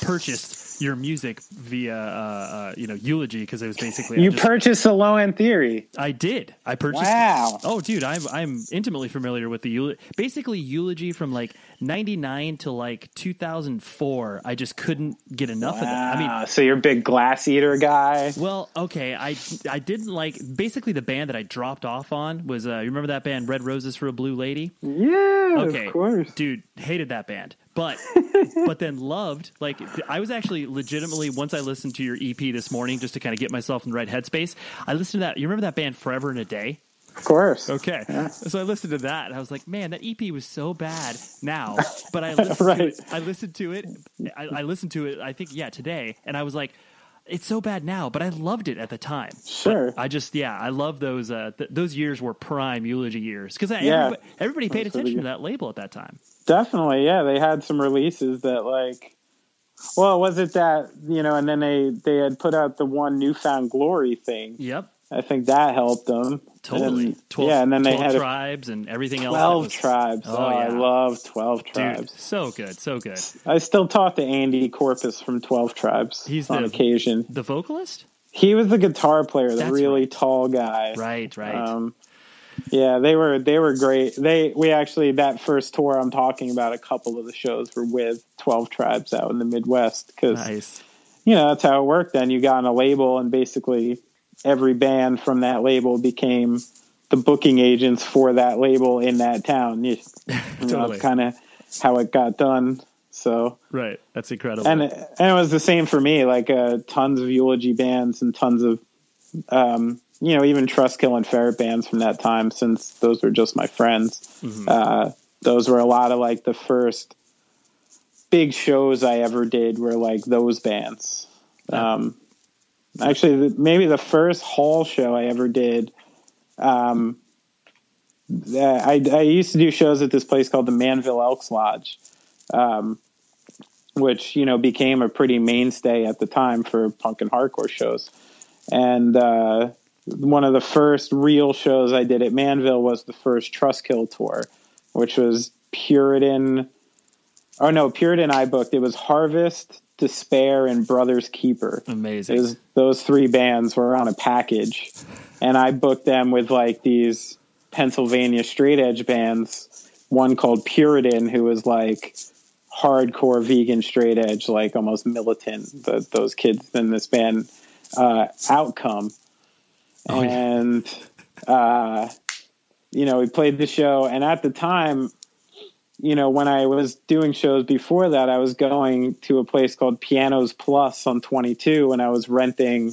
purchased your music via, uh, uh you know, Eulogy. Cause it was basically, you just purchased the Low End Theory. I did. I purchased. Wow. The, oh dude. I'm, I'm intimately familiar with the Eulogy, basically Eulogy from like ninety-nine to like two thousand four. I just couldn't get enough wow. of that. I mean, so you're a big Glass Eater guy. Well, okay. I, I didn't like, basically the band that I dropped off on was, uh, you remember that band Red Roses for a Blue Lady? Yeah, okay. Of course. Dude, hated that band, but but then loved, like, I was actually legitimately, once I listened to your E P this morning just to kind of get myself in the right headspace, I listened to that. You remember that band Forever and a Day? Of course. Okay. Yeah. So I listened to that and I was like, man, that E P was so bad now, but I listened right. to it. I listened to it. I, I listened to it, I think, yeah, today. And I was like, it's so bad now, but I loved it at the time. Sure. But I just, yeah, I love those, uh, th- those years were prime Eulogy years. Cause I, yeah. everybody, everybody paid attention really to that label at that time. Definitely. Yeah. They had some releases that, like, well, was it that, you know, and then they, they had put out the one Newfound Glory thing. Yep. I think that helped them. Totally. And then, twelve, yeah. And then they had Tribes a, and everything else. Twelve was, Tribes. Oh, oh yeah. I love Twelve Tribes. Dude, so good. So good. I still talk to Andy Corpus from Twelve Tribes. He's on the, occasion. The vocalist? He was the guitar player, the That's really right. tall guy. Right. Right. Um, yeah. They were, they were great. They, we actually, that first tour I'm talking about, a couple of the shows were with Twelve Tribes out in the Midwest. Cause nice. You know, that's how it worked. Then you got on a label, and basically every band from that label became the booking agents for that label in that town. You, you totally. know, that's kind of how it got done. So, right. That's incredible. And it, and it was the same for me, like, uh, tons of Eulogy bands and tons of, um, you know, even Trust Kill and Ferret bands from that time, since those were just my friends. Mm-hmm. Uh, those were a lot of like the first big shows I ever did were like those bands. Yeah. Um, Actually, maybe the first hall show I ever did, um, I, I used to do shows at this place called the Manville Elks Lodge, um, which, you know, became a pretty mainstay at the time for punk and hardcore shows. And uh, one of the first real shows I did at Manville was the first Trust Kill tour, which was Puritan. Oh, no, Puritan I booked. It was Harvest, Despair, and Brother's Keeper. Amazing. It was, those three bands were on a package. And I booked them with, like, these Pennsylvania straight edge bands, one called Puritan, who was, like, hardcore vegan straight edge, like almost militant, the, those kids in this band, uh, Outcome. Oh, yeah. And, uh, you know, we played the show. And at the time, you know, when I was doing shows before that, I was going to a place called Pianos Plus on twenty-two, and I was renting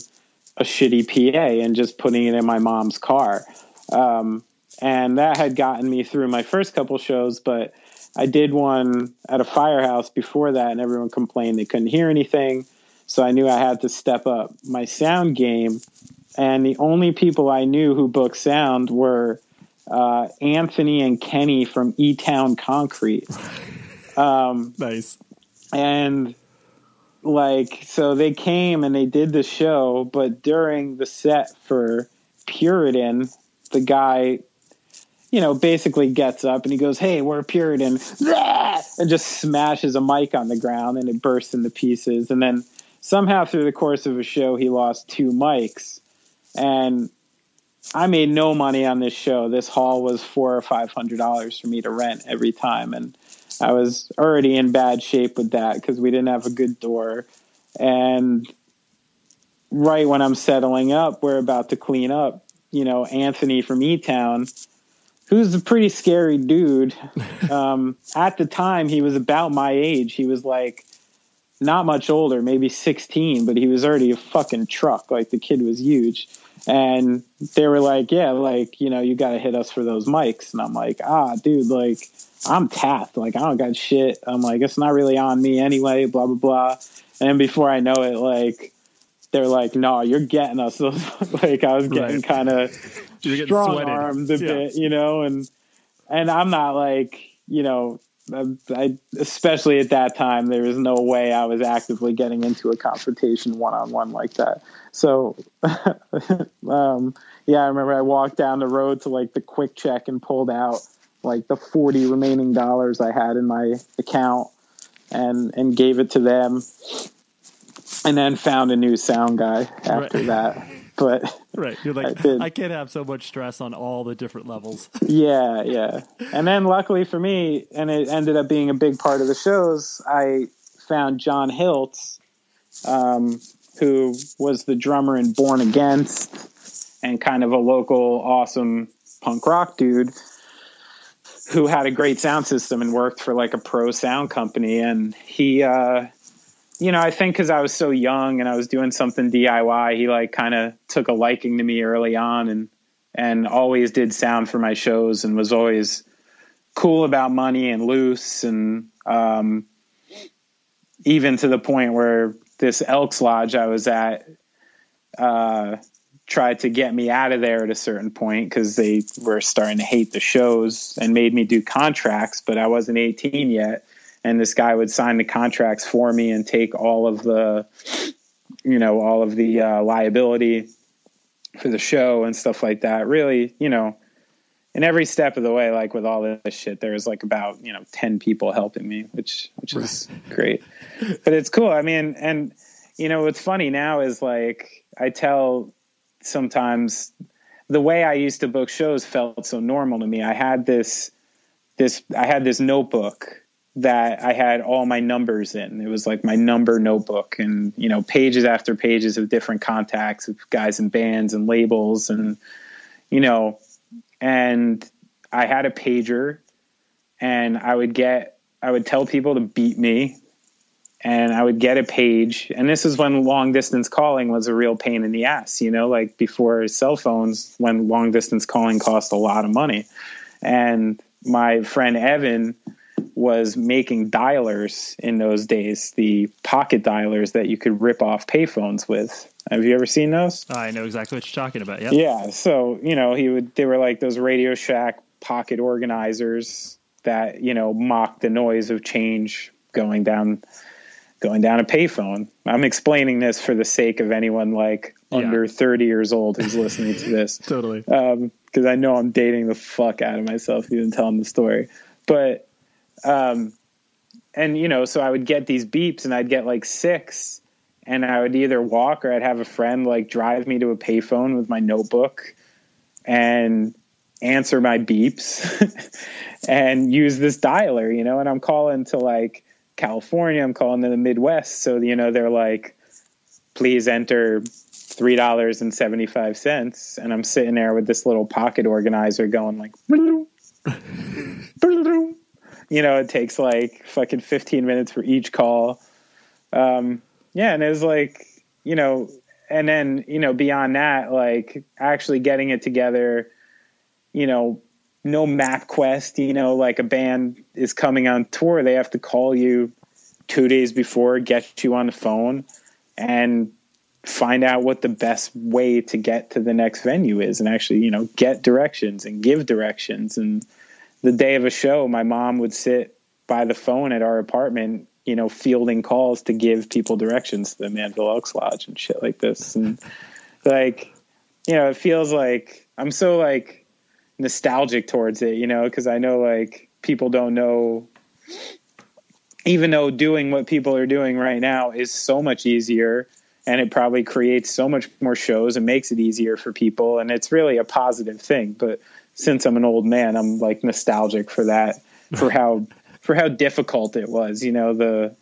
a shitty P A and just putting it in my mom's car. Um, and that had gotten me through my first couple shows, but I did one at a firehouse before that, and everyone complained they couldn't hear anything. So I knew I had to step up my sound game. And the only people I knew who booked sound were uh Anthony and Kenny from E-Town Concrete. Um nice. And like, so they came and they did the show, but during the set for Puritan, the guy, you know, basically gets up and he goes, "Hey, we're Puritan," and just smashes a mic on the ground and it bursts into pieces. And then somehow through the course of a show he lost two mics, and I made no money on this show. This hall was four or five hundred dollars for me to rent every time, and I was already in bad shape with that because we didn't have a good door. And right when I'm settling up, we're about to clean up, you know, Anthony from E-Town, who's a pretty scary dude. Um, at the time, he was about my age. He was like not much older, maybe sixteen, but he was already a fucking truck. Like, the kid was huge. And they were like, yeah, like, you know, you got to hit us for those mics. And I'm like, ah, dude, like, I'm tapped. Like, I don't got shit. I'm like, it's not really on me anyway, blah, blah, blah. And before I know it, like, they're like, no, you're getting us. Like, I was getting right. kind of strong-armed a yeah. bit, you know. And and I'm not like, you know, I, I, especially at that time, there was no way I was actively getting into a confrontation one-on-one like that. So, um, yeah, I remember I walked down the road to like the Quick Check and pulled out like the forty remaining dollars I had in my account and, and gave it to them, and then found a new sound guy after right. that. But right. You're like, I, I can't have so much stress on all the different levels. Yeah. Yeah. And then luckily for me, and it ended up being a big part of the shows, I found John Hiltz, um, who was the drummer in Born Against and kind of a local awesome punk rock dude who had a great sound system and worked for like a pro sound company. And he, uh, you know, I think because I was so young and I was doing something D I Y, he like kind of took a liking to me early on, and and always did sound for my shows and was always cool about money and loose. And um, even to the point where this Elks Lodge I was at uh, tried to get me out of there at a certain point because they were starting to hate the shows and made me do contracts, but I wasn't eighteen yet. And this guy would sign the contracts for me and take all of the, you know, all of the uh, liability for the show and stuff like that. Really, you know, and every step of the way, like with all this shit, there was like about, you know, ten people helping me, which, which right. is great, but it's cool. I mean, and you know, what's funny now is like, I tell sometimes the way I used to book shows felt so normal to me. I had this, this, I had this notebook that I had all my numbers in. It was like my number notebook, and, you know, pages after pages of different contacts of guys and bands and labels. And, you know, and I had a pager, and I would get, I would tell people to beat me, and I would get a page. And this is when long distance calling was a real pain in the ass, you know, like before cell phones, when long distance calling cost a lot of money. And my friend Evan was making dialers in those days, the pocket dialers that you could rip off payphones with. Have you ever seen those? I know exactly what you're talking about. Yeah. Yeah. So, you know, he would, they were like those Radio Shack pocket organizers that, you know, mock the noise of change going down, going down a payphone. I'm explaining this for the sake of anyone like yeah. under thirty years old who's listening to this. Totally. Um, cause I know I'm dating the fuck out of myself even telling the story, but, um, and you know, so I would get these beeps and I'd get like six and I would either walk or I'd have a friend like drive me to a payphone with my notebook and answer my beeps and use this dialer, you know, and I'm calling to like California, I'm calling to the Midwest. So, you know, they're like, please enter three dollars and seventy-five cents. And I'm sitting there with this little pocket organizer going like, you know, it takes like fucking fifteen minutes for each call. Um, yeah. And it was like, you know, and then, you know, beyond that, like actually getting it together, you know, no MapQuest, you know, like a band is coming on tour. They have to call you two days before, get you on the phone and find out what the best way to get to the next venue is and actually, you know, get directions and give directions. And the day of a show, my mom would sit by the phone at our apartment, you know, fielding calls to give people directions to the Manville Elks Lodge and shit like this. And like, you know, it feels like I'm so like, nostalgic towards it, you know, because I know like people don't know, even though doing what people are doing right now is so much easier and it probably creates so much more shows and makes it easier for people, and it's really a positive thing. But since I'm an old man, I'm like nostalgic for that, for how for how difficult it was, you know, the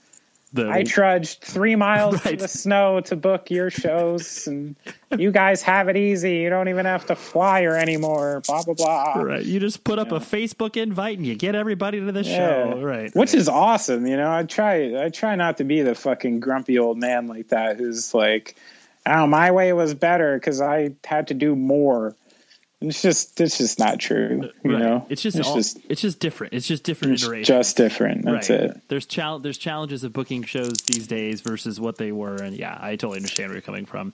The, I trudged three miles right. in the snow to book your shows, and you guys have it easy. You don't even have to flyer anymore, blah, blah, blah. Right. You just put you up know. a Facebook invite, and you get everybody to the yeah. show. Right. Which right. is awesome. You know, I try I try not to be the fucking grumpy old man like that who's like, oh, my way was better because I had to do more. It's just, it's just not true, you right. know. It's just, it's, all, just, it's just different. It's just different it's iterations. Just different. That's right. it. There's chal- There's challenges of booking shows these days versus what they were, and yeah, I totally understand where you're coming from.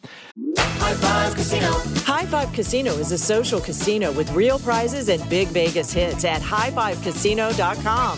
High Five Casino. High Five Casino is a social casino with real prizes and big Vegas hits at high five casino dot com.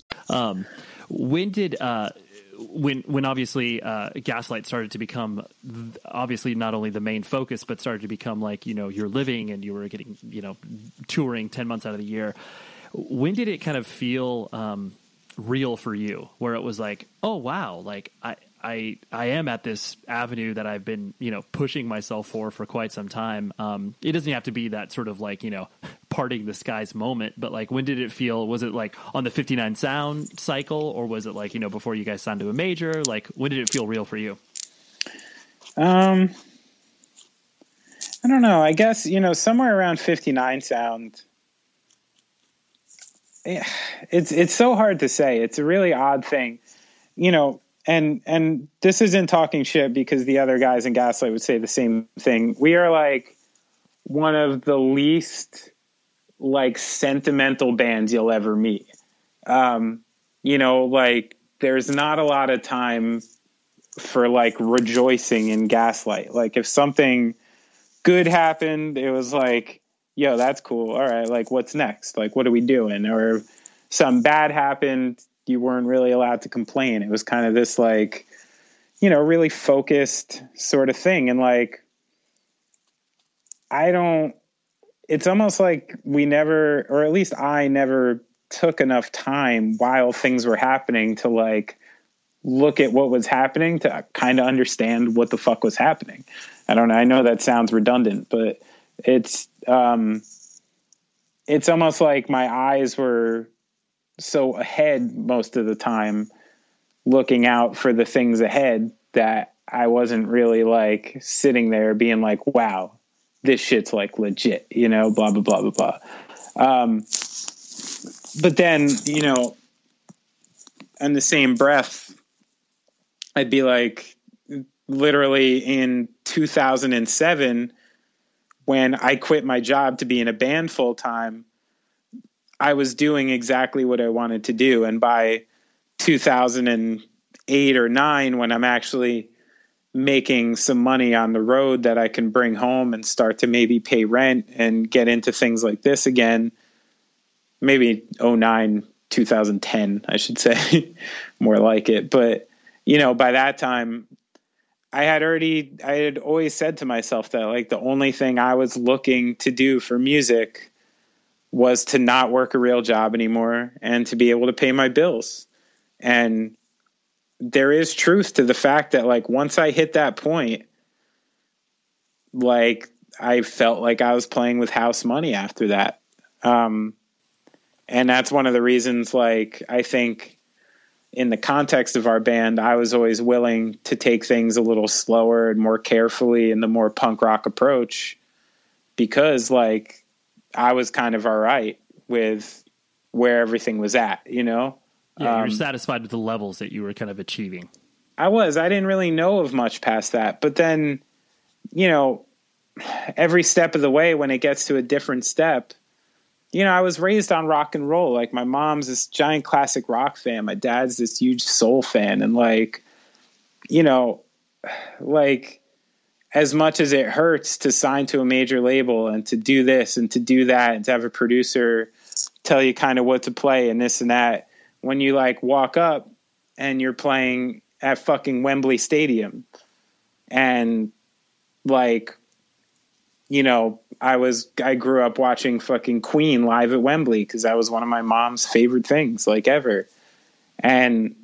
Um, when did, uh, when, when obviously, uh, Gaslight started to become th- obviously not only the main focus, but started to become like, you know, you're living and you were getting, you know, touring ten months out of the year. When did it kind of feel, um, real for you where it was like, oh, wow. Like I, I, I am at this avenue that I've been, you know, pushing myself for, for quite some time. Um, it doesn't have to be that sort of like, you know, parting the skies moment, but like, when did it feel, was it like on the fifty-nine Sound cycle or was it like, you know, before you guys signed to a major, like when did it feel real for you? Um, I don't know. I guess, you know, somewhere around fifty-nine Sound, it's, it's so hard to say. It's a really odd thing, you know. And and this isn't talking shit because the other guys in Gaslight would say the same thing. We are like one of the least like sentimental bands you'll ever meet. Um, you know, like there's not a lot of time for like rejoicing in Gaslight. Like if something good happened, it was like, yo, that's cool. All right. Like what's next? Like, what are we doing? Or if something bad happened, you weren't really allowed to complain. It was kind of this like, you know, really focused sort of thing. And like, I don't, it's almost like we never, or at least I never took enough time while things were happening to like look at what was happening to kind of understand what the fuck was happening. I don't know. I know that sounds redundant, but it's, um, it's almost like my eyes were so ahead most of the time, looking out for the things ahead, that I wasn't really like sitting there being like, wow, this shit's like legit, you know, blah, blah, blah, blah, blah. Um, but then, you know, in the same breath, I'd be like, literally in two thousand seven, when I quit my job to be in a band full time, I was doing exactly what I wanted to do. And by two thousand eight or nine, when I'm actually making some money on the road that I can bring home and start to maybe pay rent and get into things like this again, maybe oh nine, two thousand ten, I should say, more like it. But, you know, by that time I had already, I had always said to myself that like the only thing I was looking to do for music was to not work a real job anymore and to be able to pay my bills. And there is truth to the fact that like, once I hit that point, like I felt like I was playing with house money after that. Um, and that's one of the reasons, like, I think in the context of our band, I was always willing to take things a little slower and more carefully and the more punk rock approach, because like I was kind of all right with where everything was at, you know? Yeah, you're um, satisfied with the levels that you were kind of achieving. I was. I didn't really know of much past that. But then, you know, every step of the way, when it gets to a different step, you know, I was raised on rock and roll. Like, my mom's this giant classic rock fan. My dad's this huge soul fan. And, like, you know, like, as much as it hurts to sign to a major label and to do this and to do that and to have a producer tell you kind of what to play and this and that, when you like walk up and you're playing at fucking Wembley Stadium and like, you know, I was, I grew up watching fucking Queen live at Wembley, 'cause that was one of my mom's favorite things like ever. And,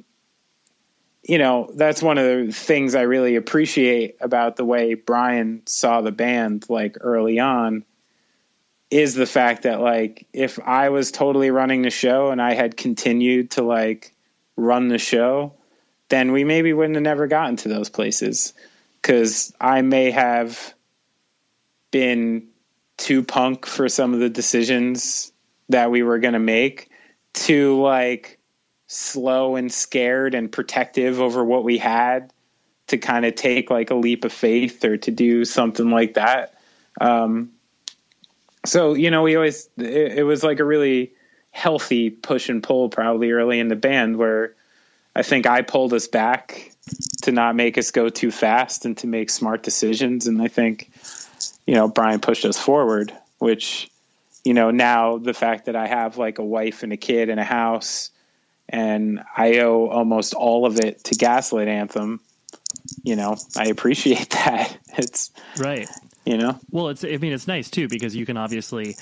you know, that's one of the things I really appreciate about the way Brian saw the band like early on, is the fact that like, if I was totally running the show and I had continued to like run the show, then we maybe wouldn't have never gotten to those places. 'Cause I may have been too punk for some of the decisions that we were going to make, too like slow and scared and protective over what we had to kind of take like a leap of faith or to do something like that. Um, So, you know, we always, it, it was like a really healthy push and pull probably early in the band, where I think I pulled us back to not make us go too fast and to make smart decisions. And I think, you know, Brian pushed us forward, which, you know, now the fact that I have like a wife and a kid and a house, and I owe almost all of it to Gaslight Anthem, you know, I appreciate that. It's right. You know, well, it's, I mean, it's nice too, because you can obviously,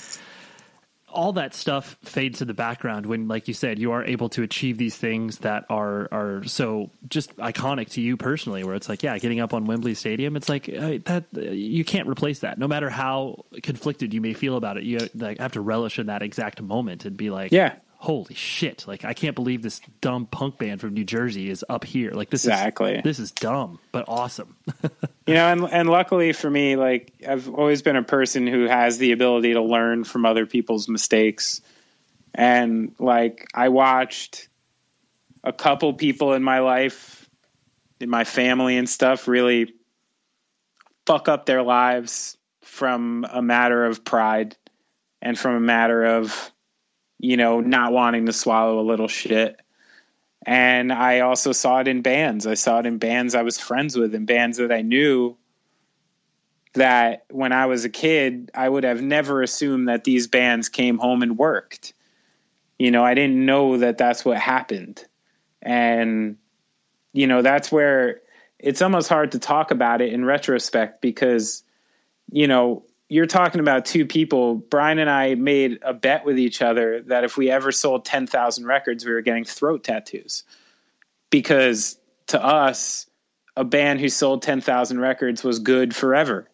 all that stuff fades to the background when, like you said, you are able to achieve these things that are, are so just iconic to you personally, where it's like, yeah, getting up on Wembley Stadium, it's like uh, that uh, you can't replace that, no matter how conflicted you may feel about it. You like, have to relish in that exact moment and be like, yeah, holy shit. Like, I can't believe this dumb punk band from New Jersey is up here. Like, this exactly. is, this is dumb, but awesome. You know, and, and luckily for me, like, I've always been a person who has the ability to learn from other people's mistakes. And like, I watched a couple people in my life, in my family and stuff, really fuck up their lives from a matter of pride and from a matter of, you know, not wanting to swallow a little shit. And I also saw it in bands. I saw it in bands I was friends with and bands that I knew that when I was a kid, I would have never assumed that these bands came home and worked. You know, I didn't know that that's what happened. And, you know, that's where it's almost hard to talk about it in retrospect because, you know, you're talking about two people. Brian and I made a bet with each other that if we ever sold ten thousand records, we were getting throat tattoos. Because to us, a band who sold ten thousand records was good forever.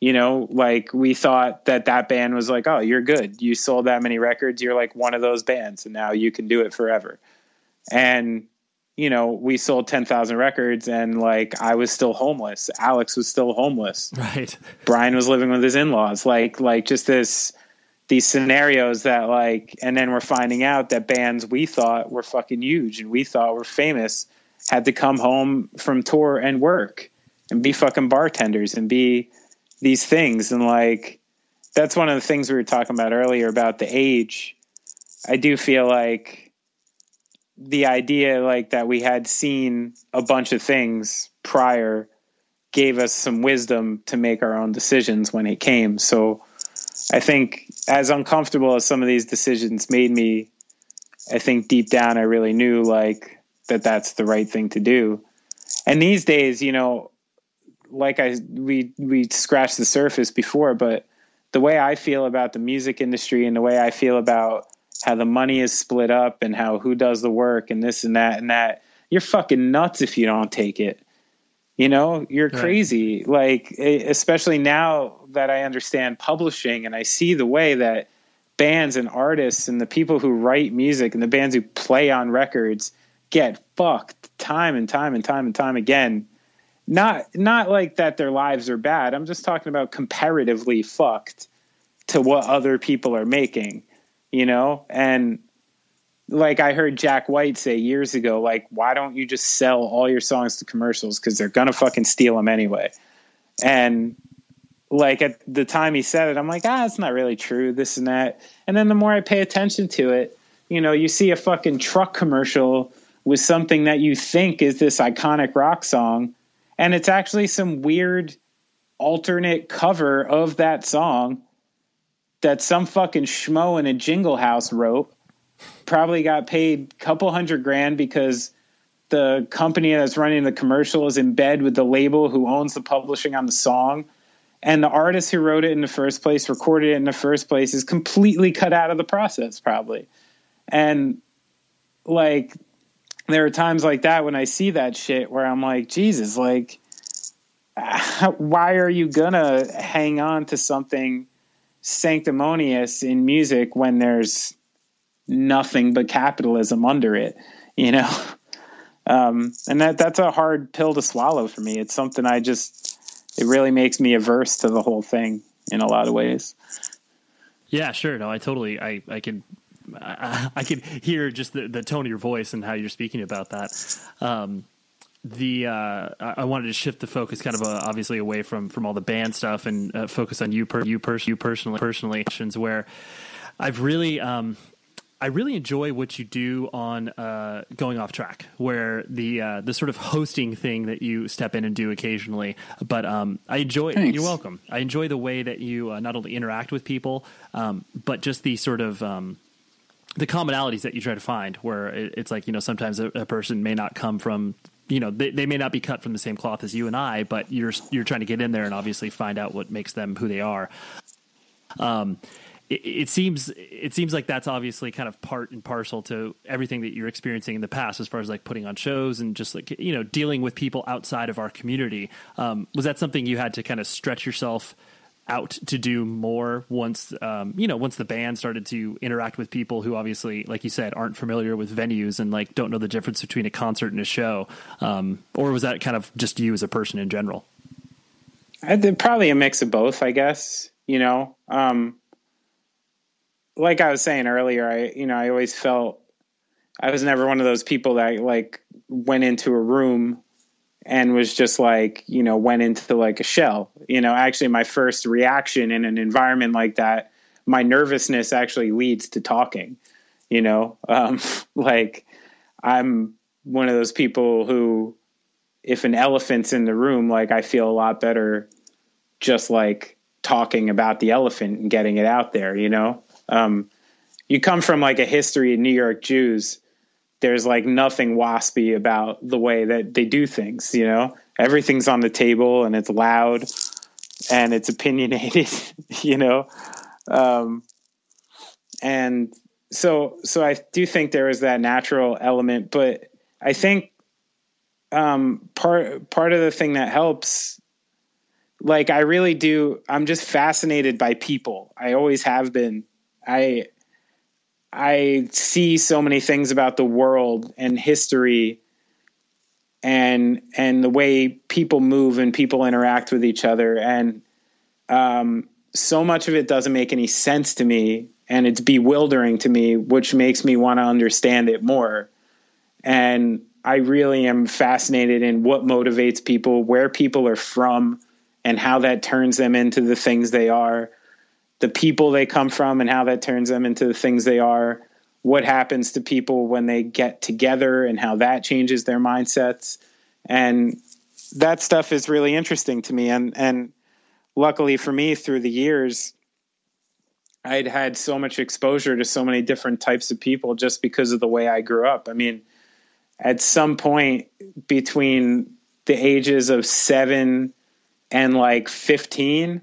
You know, like we thought that that band was like, oh, you're good. You sold that many records. You're like one of those bands and now you can do it forever. And, you know, we sold ten thousand records and like, I was still homeless. Alex was still homeless. Right. Brian was living with his in-laws, like, like just this, these scenarios that like, and then we're finding out that bands we thought were fucking huge and we thought were famous had to come home from tour and work and be fucking bartenders and be these things. And like, that's one of the things we were talking about earlier about the age. I do feel like the idea like that we had seen a bunch of things prior gave us some wisdom to make our own decisions when it came. So I think as uncomfortable as some of these decisions made me, I think deep down, I really knew like that that's the right thing to do. And these days, you know, like I, we, we scratched the surface before, but the way I feel about the music industry and the way I feel about how the money is split up and how who does the work and this and that and that, you're fucking nuts if you don't take it. You know, you're right. Crazy. Like, especially now that I understand publishing and I see the way that bands and artists and the people who write music and the bands who play on records get fucked time and time and time and time again. Not, not like that their lives are bad. I'm just talking about comparatively fucked to what other people are making. You know, and like I heard Jack White say years ago, like, why don't you just sell all your songs to commercials? Because they're going to fucking steal them anyway. And like at the time he said it, I'm like, ah, it's not really true, this and that. And then the more I pay attention to it, you know, you see a fucking truck commercial with something that you think is this iconic rock song. And it's actually some weird alternate cover of that song that some fucking schmo in a jingle house wrote, probably got paid a couple hundred grand because the company that's running the commercial is in bed with the label who owns the publishing on the song. And the artist who wrote it in the first place, recorded it in the first place, is completely cut out of the process probably. And like, there are times like that when I see that shit where I'm like, Jesus, like, why are you gonna hang on to something sanctimonious in music when there's nothing but capitalism under it, you know? Um, and that, that's a hard pill to swallow for me. It's something I just, it really makes me averse to the whole thing in a lot of ways. Yeah, sure. No, I totally, I, I can, I, I can hear just the, the tone of your voice and how you're speaking about that. Um, The uh, I wanted to shift the focus kind of uh, obviously away from from all the band stuff and uh, focus on you, per- you, per- you personally, personally actions where I've really um, I really enjoy what you do on uh, Going Off Track, where the uh, the sort of hosting thing that you step in and do occasionally. But um, I enjoy. Thanks. You're welcome. I enjoy the way that you uh, not only interact with people, um, but just the sort of. Um, the commonalities that you try to find where it's like, you know, sometimes a, a person may not come from, you know, they, they may not be cut from the same cloth as you and I, but you're, you're trying to get in there and obviously find out what makes them who they are. Um, it, it seems, it seems like that's obviously kind of part and parcel to everything that you're experiencing in the past, as far as like putting on shows and just like, you know, dealing with people outside of our community. Um, was that something you had to kind of stretch yourself out to do more once, um, you know, once the band started to interact with people who obviously, like you said, aren't familiar with venues and like, don't know the difference between a concert and a show. Um, or was that kind of just you as a person in general? I did probably a mix of both, I guess, you know, um, like I was saying earlier, I, you know, I always felt I was never one of those people that like went into a room and was just like, you know, went into like a shell. You know, actually my first reaction in an environment like that, my nervousness actually leads to talking, you know, um, like I'm one of those people who, if an elephant's in the room, like I feel a lot better just like talking about the elephant and getting it out there, you know? Um, you come from like a history of New York Jews. There's like nothing waspy about the way that they do things, you know? Everything's on the table and it's loud and it's opinionated, you know? Um, and so, so I do think there is that natural element, but I think, um, part, part of the thing that helps, like, I really do, I'm just fascinated by people. I always have been. I, I see so many things about the world and history and, and the way people move and people interact with each other. And, um, so much of it doesn't make any sense to me, and it's bewildering to me, which makes me want to understand it more. And I really am fascinated in what motivates people, where people are from, and how that turns them into the things they are, the people they come from and how that turns them into the things they are, what happens to people when they get together and how that changes their mindsets. And that stuff is really interesting to me. And, and luckily for me, through the years, I'd had so much exposure to so many different types of people just because of the way I grew up. I mean, at some point between the ages of seven and like fifteen,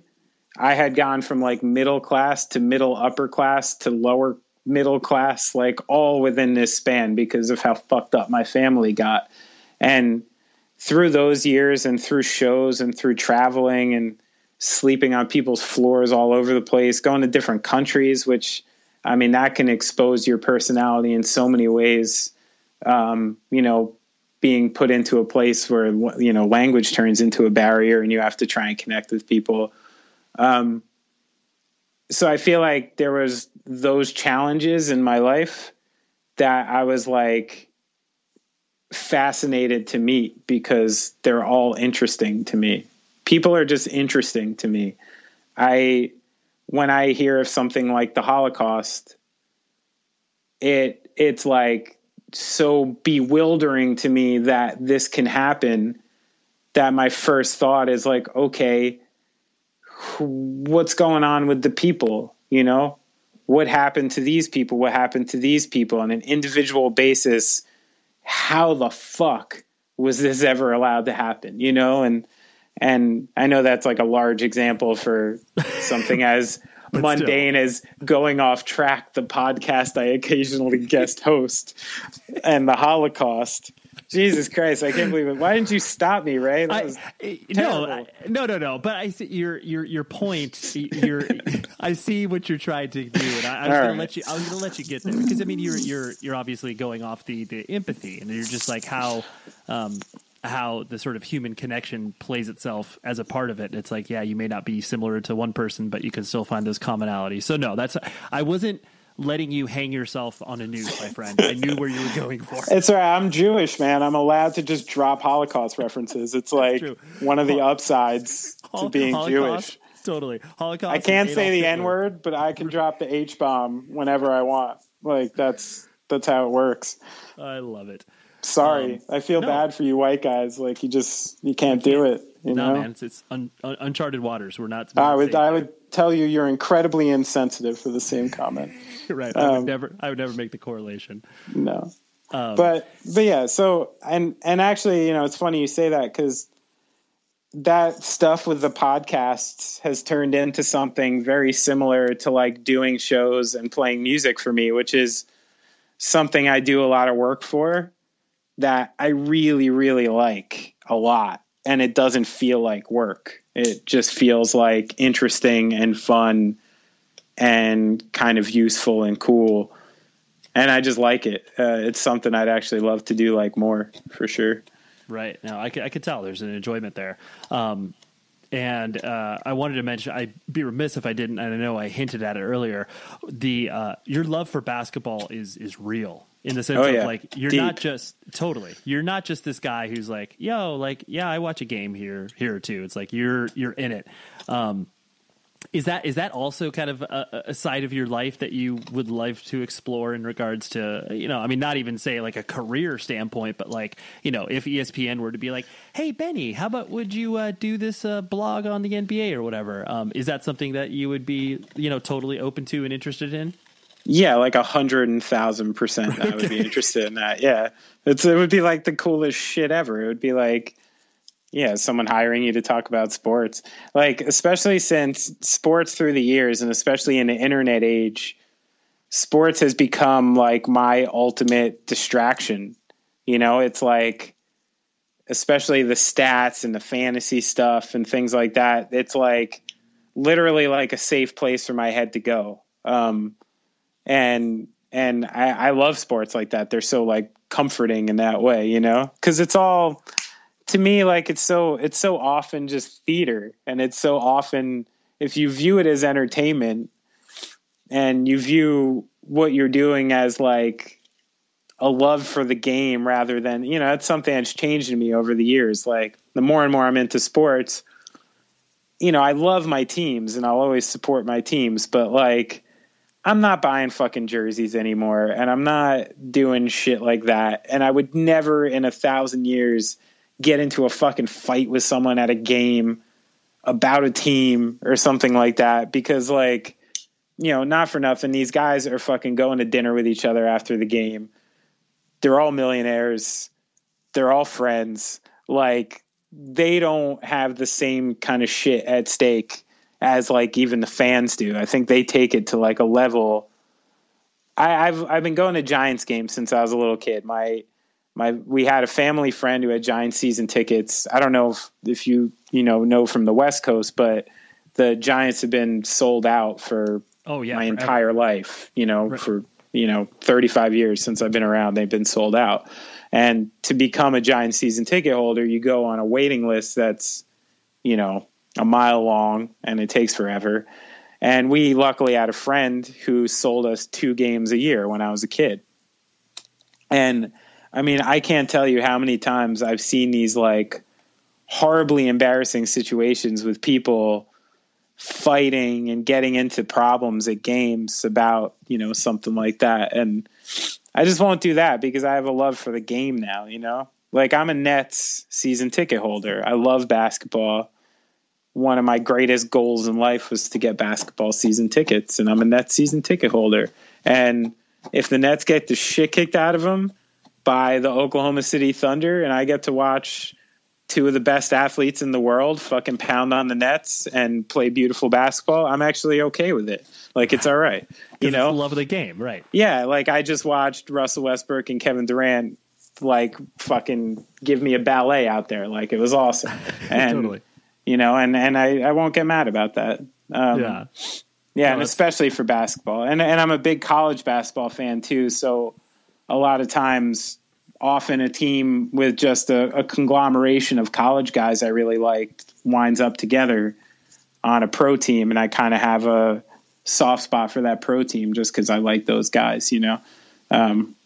I had gone from like middle class to middle upper class to lower middle class, like all within this span because of how fucked up my family got. And through those years and through shows and through traveling and sleeping on people's floors all over the place, going to different countries, which, I mean, that can expose your personality in so many ways. Um, you know, being put into a place where, you know, language turns into a barrier and you have to try and connect with people. Um, so I feel like there was those challenges in my life that I was like fascinated to meet because they're all interesting to me. People are just interesting to me. I, when I hear of something like the Holocaust, it it's like so bewildering to me that this can happen, that my first thought is like, okay, what's going on with the people? You know, what happened to these people? What happened to these people on an individual basis? How the fuck was this ever allowed to happen? You know, and And I know that's like a large example for something as mundane still. as Going Off Track, the podcast I occasionally guest host, and the Holocaust. Jesus Christ, I can't believe it. Why didn't you stop me, Ray? That was I, no, I, no, no, no. But I see your your your point. Your I see what you're trying to do, and I, I was All gonna right. let you. I was gonna let you get there because I mean, you're you're you're obviously going off the the empathy, and you're just like how. Um, how the sort of human connection plays itself as a part of it. It's like, yeah, you may not be similar to one person, but you can still find those commonalities. So no, that's, I wasn't letting you hang yourself on a noose, my friend. I knew where you were going for. It's all right. I'm Jewish, man. I'm allowed to just drop Holocaust references. It's like one of the upsides to being Holocaust? Jewish. Totally. Holocaust. I can't say the N word, but I can drop the H bomb whenever I want. Like that's, that's how it works. I love it. Sorry, um, I feel no. bad for you white guys. Like you just you can't, you can't. do it. You no, know? man, it's, it's un, un, uncharted waters. We're not. We're I would I would tell you you're incredibly insensitive for the same comment. Right. Um, I would never. I would never make the correlation. No. Um, but but yeah. So and and actually, you know, it's funny you say that because that stuff with the podcasts has turned into something very similar to like doing shows and playing music for me, which is something I do a lot of work for. That I really, really like a lot. And it doesn't feel like work. It just feels like interesting and fun and kind of useful and cool. And I just like it. Uh, it's something I'd actually love to do like more for sure. Right. Now I could, I could tell there's an enjoyment there. Um, and uh, I wanted to mention, I'd be remiss if I didn't. And I know I hinted at it earlier. The uh, your love for basketball is, is real. In the sense oh, yeah. of like, you're Deep. not just totally, you're not just this guy who's like, yo, like, yeah, I watch a game here, here too. It's like, you're, you're in it. Um, Is that is that also kind of a, a side of your life that you would like to explore in regards to, you know, I mean, not even say like a career standpoint, but like, you know, if E S P N were to be like, hey, Benny, how about would you uh, do this uh, blog on the N B A or whatever? Um, is that something that you would be, you know, totally open to and interested in? Yeah, like a hundred and thousand percent. I would be interested in that. Yeah, it's it would be like the coolest shit ever. It would be like, yeah, someone hiring you to talk about sports, like especially since sports through the years and especially in the internet age, sports has become like my ultimate distraction. You know, it's like especially the stats and the fantasy stuff and things like that. It's like literally like a safe place for my head to go. Um, and and I, I love sports like that. They're so like comforting in that way, you know, because it's all. To me, like it's so it's so often just theater, and it's so often if you view it as entertainment and you view what you're doing as like a love for the game rather than, you know, that's something that's changed in me over the years. Like the more and more I'm into sports, you know, I love my teams and I'll always support my teams, but like I'm not buying fucking jerseys anymore and I'm not doing shit like that. And I would never in a thousand years get into a fucking fight with someone at a game about a team or something like that. Because like, you know, not for nothing, these guys are fucking going to dinner with each other after the game. They're all millionaires. They're all friends. Like they don't have the same kind of shit at stake as like even the fans do. I think they take it to like a level. I, I've, I've been going to Giants games since I was a little kid. My, My, we had a family friend who had Giants season tickets. I don't know if, if you, you know, know from the West Coast, but the Giants have been sold out for oh, yeah, my forever. entire life, you know, right. for, you know, thirty-five years since I've been around, they've been sold out. And to become a Giants season ticket holder, you go on a waiting list that's, you know, a mile long and it takes forever. And we luckily had a friend who sold us two games a year when I was a kid. And I mean, I can't tell you how many times I've seen these like horribly embarrassing situations with people fighting and getting into problems at games about, you know, something like that. And I just won't do that because I have a love for the game now, you know, like I'm a Nets season ticket holder. I love basketball. One of my greatest goals in life was to get basketball season tickets, and I'm a Nets season ticket holder. And if the Nets get the shit kicked out of them by the Oklahoma City Thunder, and I get to watch two of the best athletes in the world fucking pound on the nets and play beautiful basketball, I'm actually okay with it. Like, it's all right. You know, love of the game, right? Yeah, like I just watched Russell Westbrook and Kevin Durant like fucking give me a ballet out there. Like, it was awesome. And totally. You know, and and I, I won't get mad about that. Um, yeah, yeah, no, and especially for basketball. And and I'm a big college basketball fan too, so. A lot of times, often a team with just a, a conglomeration of college guys I really liked winds up together on a pro team, and I kind of have a soft spot for that pro team just because I like those guys, you know. Um,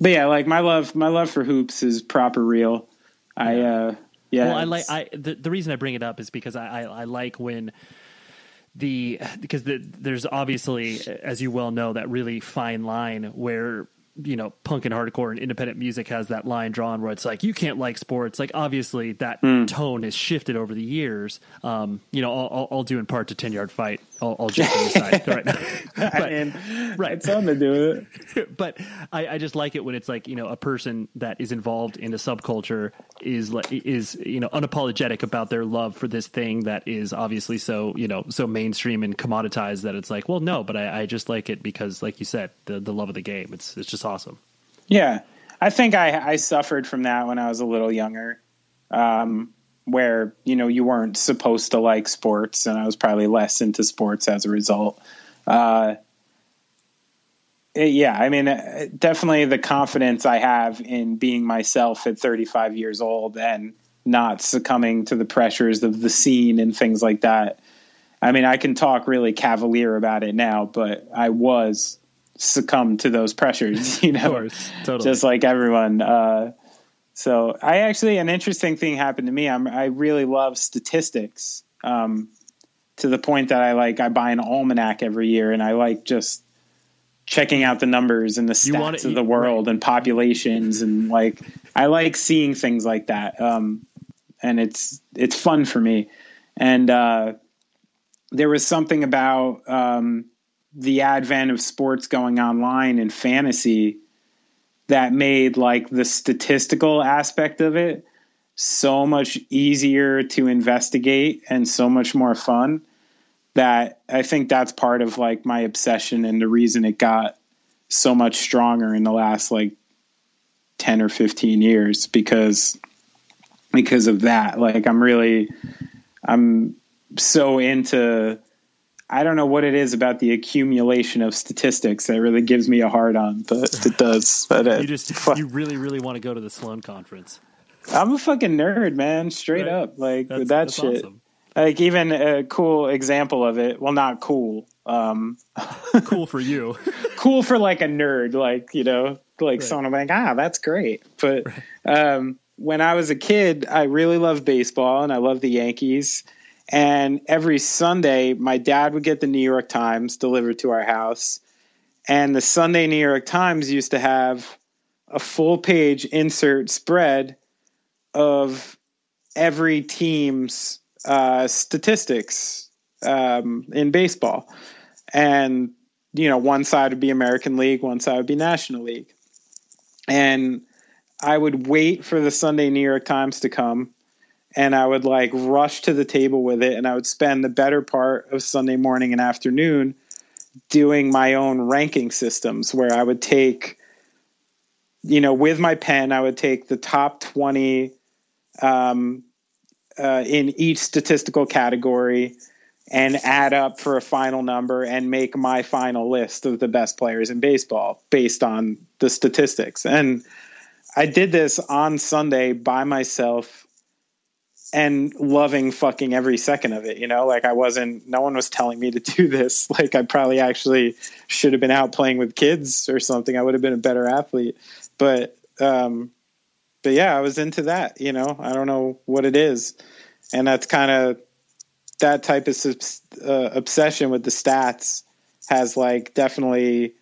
but yeah, like my love, my love for hoops is proper real. Yeah. I uh, yeah. Well, I like I the, the reason I bring it up is because I I, I like when. The because the, there's obviously, as you well know, that really fine line where, you know, punk and hardcore and independent music has that line drawn where it's like, you can't like sports. Like, obviously that mm. tone has shifted over the years. Um, you know, I'll, I'll, I'll do in part to ten yard fight. I'll, I'll jump on the side. Right. But, I mean, right. It's something to do with it. But I, I just like it when it's like, you know, a person that is involved in a subculture is like, is, you know, unapologetic about their love for this thing that is obviously so, you know, so mainstream and commoditized that it's like, well, no, but I, I just like it because, like you said, the, the love of the game, it's, it's just awesome. Yeah. I think I, I suffered from that when I was a little younger, um, where, you know, you weren't supposed to like sports, and I was probably less into sports as a result. Uh, it, yeah. I mean, it, definitely the confidence I have in being myself at thirty-five years old and not succumbing to the pressures of the scene and things like that. I mean, I can talk really cavalier about it now, but I was succumb to those pressures, you know, of course, totally. Just like everyone. Uh, so I actually, an interesting thing happened to me. I'm, I really love statistics. Um, to the point that I like I buy an almanac every year, and I like just checking out the numbers and the stats wanna, of the world right. and populations, and like I like seeing things like that. Um, and it's it's fun for me. And uh, there was something about um, the advent of sports going online and fantasy that made like the statistical aspect of it so much easier to investigate and so much more fun that I think that's part of like my obsession and the reason it got so much stronger in the last like ten or fifteen years because because of that. Like I'm really I'm so into I don't know what it is about the accumulation of statistics that really gives me a hard on, but it does. But it, you just you really, really want to go to the Sloan Conference. I'm a fucking nerd, man. Straight right. up, like that's, with that that's shit. Awesome. Like even a cool example of it. Well, not cool. Um, cool for you. Cool for like a nerd, like you know, like right. someone like ah, that's great. But right. um, when I was a kid, I really loved baseball and I loved the Yankees. And every Sunday, my dad would get the New York Times delivered to our house. And the Sunday New York Times used to have a full-page insert spread of every team's uh, statistics um, in baseball. And, you know, one side would be American League, one side would be National League. And I would wait for the Sunday New York Times to come. And I would like rush to the table with it, and I would spend the better part of Sunday morning and afternoon doing my own ranking systems where I would take, you know, with my pen, I would take the top twenty um, uh, in each statistical category and add up for a final number and make my final list of the best players in baseball based on the statistics. And I did this on Sunday by myself. And loving fucking every second of it, you know, like I wasn't, no one was telling me to do this. Like I probably actually should have been out playing with kids or something. I would have been a better athlete. But, um, but yeah, I was into that, you know, I don't know what it is. And that's kind of that type of uh, obsession with the stats has like definitely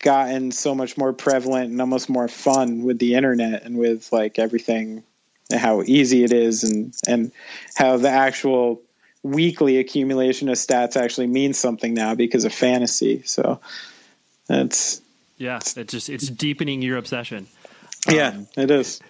gotten so much more prevalent and almost more fun with the internet and with like everything how easy it is and, and how the actual weekly accumulation of stats actually means something now because of fantasy. So that's, yeah, it just, it's deepening your obsession. Yeah, um, it is.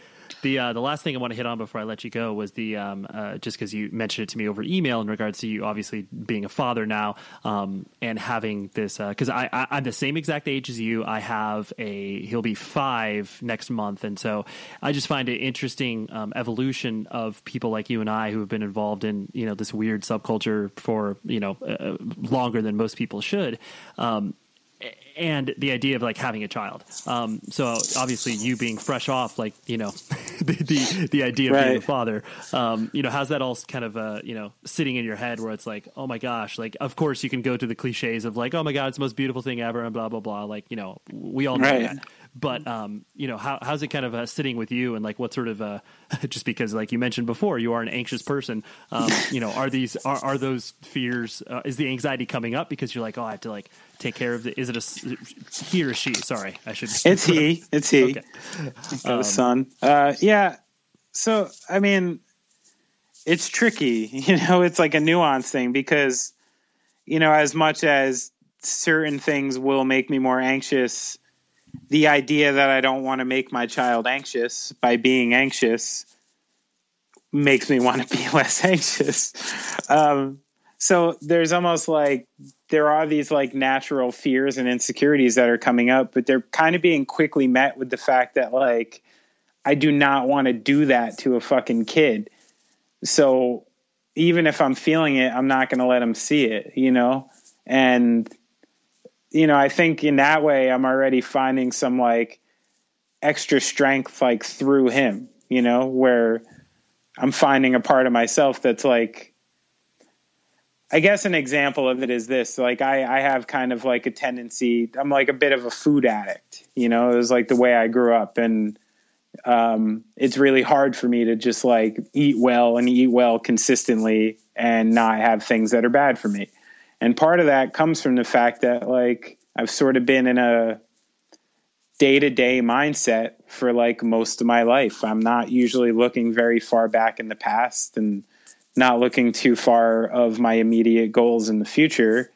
The, uh, the last thing I want to hit on before I let you go was the, um, uh, just cause you mentioned it to me over email in regards to you obviously being a father now, um, and having this, uh, cause I, I I'm the same exact age as you. I have a, he'll be five next month. And so I just find it interesting, um, evolution of people like you and I, who have been involved in, you know, this weird subculture for, you know, uh, longer than most people should, um, and the idea of like having a child. Um, so obviously you being fresh off, like, you know, the, the, the idea of right. being a father, um, you know, how's that all kind of, uh, you know, sitting in your head where it's like, oh my gosh, like, of course you can go to the cliches of like, oh my God, it's the most beautiful thing ever and blah, blah, blah. Like, you know, we all know right. that. But, um, you know, how, how's it kind of uh, sitting with you and like what sort of uh, just because like you mentioned before, you are an anxious person. Um, you know, are these are, are those fears? Uh, is the anxiety coming up because you're like, oh, I have to like take care of the is it a he or she? Sorry, I should. It's he. It's he. Okay. Um, the son. Uh, yeah. So, I mean, it's tricky. You know, it's like a nuanced thing because, you know, as much as certain things will make me more anxious, the idea that I don't want to make my child anxious by being anxious makes me want to be less anxious. Um, so there's almost like there are these like natural fears and insecurities that are coming up, but they're kind of being quickly met with the fact that like, I do not want to do that to a fucking kid. So even if I'm feeling it, I'm not going to let them see it, you know? And you know, I think in that way, I'm already finding some like extra strength, like through him, you know, where I'm finding a part of myself that's like, I guess an example of it is this, like I, I have kind of like a tendency, I'm like a bit of a food addict, you know, it was like the way I grew up and um, it's really hard for me to just like eat well and eat well consistently and not have things that are bad for me. And part of that comes from the fact that like I've sort of been in a day-to-day mindset for like most of my life. I'm not usually looking very far back in the past and not looking too far of my immediate goals in the future.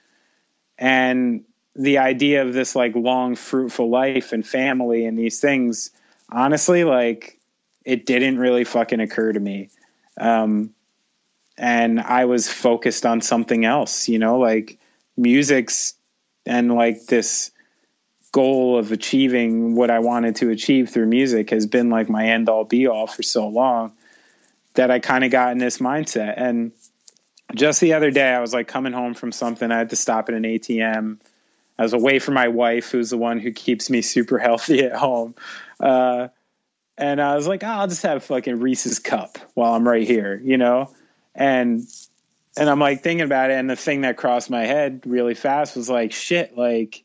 And the idea of this like long, fruitful life and family and these things, honestly, like it didn't really fucking occur to me. Um, and I was focused on something else, you know, like music's and like this goal of achieving what I wanted to achieve through music has been like my end all be all for so long that I kind of got in this mindset. And just the other day I was like coming home from something. I had to stop at an A T M. I was away from my wife, who's the one who keeps me super healthy at home. Uh, and I was like, oh, I'll just have fucking Reese's cup while I'm right here, you know? And, and I'm like thinking about it. And the thing that crossed my head really fast was like, shit, like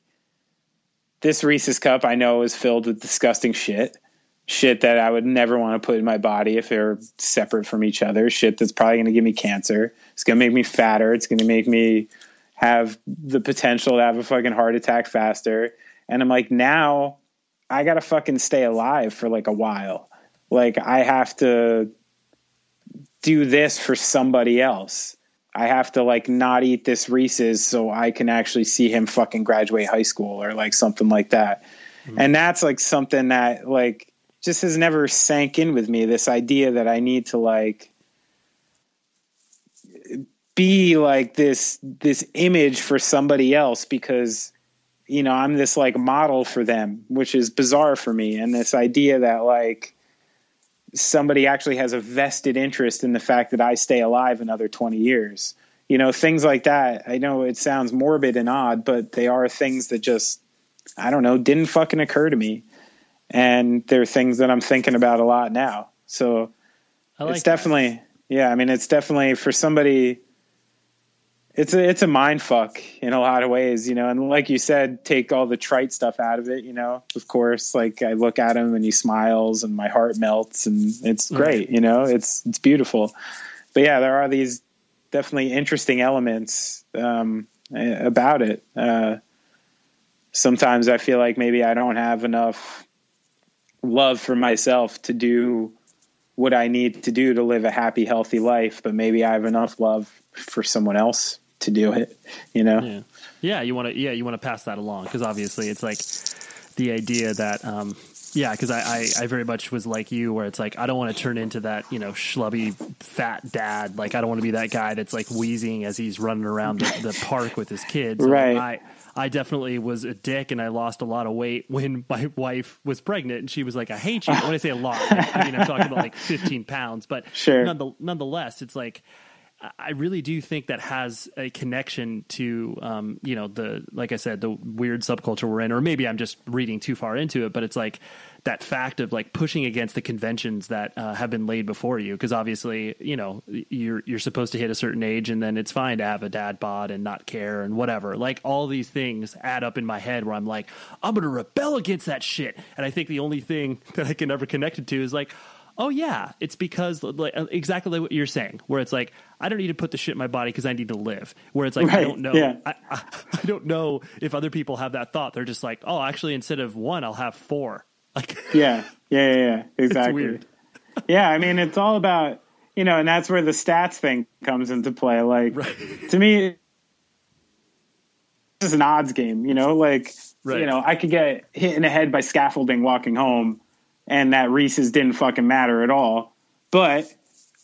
this Reese's cup I know is filled with disgusting shit, shit that I would never want to put in my body if they're separate from each other, shit that's probably going to give me cancer. It's going to make me fatter. It's going to make me have the potential to have a fucking heart attack faster. And I'm like, now I got to fucking stay alive for like a while. Like I have to do this for somebody else. I have to like not eat this Reese's so I can actually see him fucking graduate high school or like something like that. Mm-hmm. And that's like something that like just has never sank in with me. This idea that I need to like be like this this image for somebody else because, you know, I'm this like model for them, which is bizarre for me. And this idea that like somebody actually has a vested interest in the fact that I stay alive another twenty years, you know, things like that. I know it sounds morbid and odd, but they are things that just, I don't know, didn't fucking occur to me. And they're things that I'm thinking about a lot now. So I like it's definitely, that. yeah, I mean, it's definitely for somebody, It's a, it's a mind fuck in a lot of ways, you know, and like you said, take all the trite stuff out of it, you know, of course, like I look at him and he smiles and my heart melts and it's great, you know, it's, it's beautiful. But yeah, there are these definitely interesting elements, um, about it. Uh, sometimes I feel like maybe I don't have enough love for myself to do what I need to do to live a happy, healthy life, but maybe I have enough love for someone else to do it, you know? Yeah. Yeah. You want to, yeah. You want to pass that along. Cause obviously it's like the idea that, um, yeah. Cause I, I, I very much was like you where it's like, I don't want to turn into that, you know, schlubby fat dad. Like, I don't want to be that guy that's like wheezing as he's running around the, the park with his kids. Right. And I, I definitely was a dick and I lost a lot of weight when my wife was pregnant and she was like, I hate you. When I say a lot, like, I mean, I'm talking about like fifteen pounds, but sure. none, nonetheless, it's like, I really do think that has a connection to, um, you know, the, like I said, the weird subculture we're in, or maybe I'm just reading too far into it, but it's like that fact of like pushing against the conventions that uh, have been laid before you. Cause obviously, you know, you're, you're supposed to hit a certain age and then it's fine to have a dad bod and not care and whatever, like all these things add up in my head where I'm like, I'm going to rebel against that shit. And I think the only thing that I can ever connect it to is like, oh, yeah, it's because like, exactly what you're saying, where it's like, I don't need to put the shit in my body because I need to live, where it's like, right. I don't know. Yeah. I, I, I don't know if other people have that thought. They're just like, oh, actually, instead of one, I'll have four. Like, yeah, yeah, yeah, yeah. Exactly. It's weird. Yeah, I mean, it's all about, you know, and that's where the stats thing comes into play. Like, right. To me, this is an odds game, you know, like, right. You know, I could get hit in the head by scaffolding walking home. And that Reese's didn't fucking matter at all. But,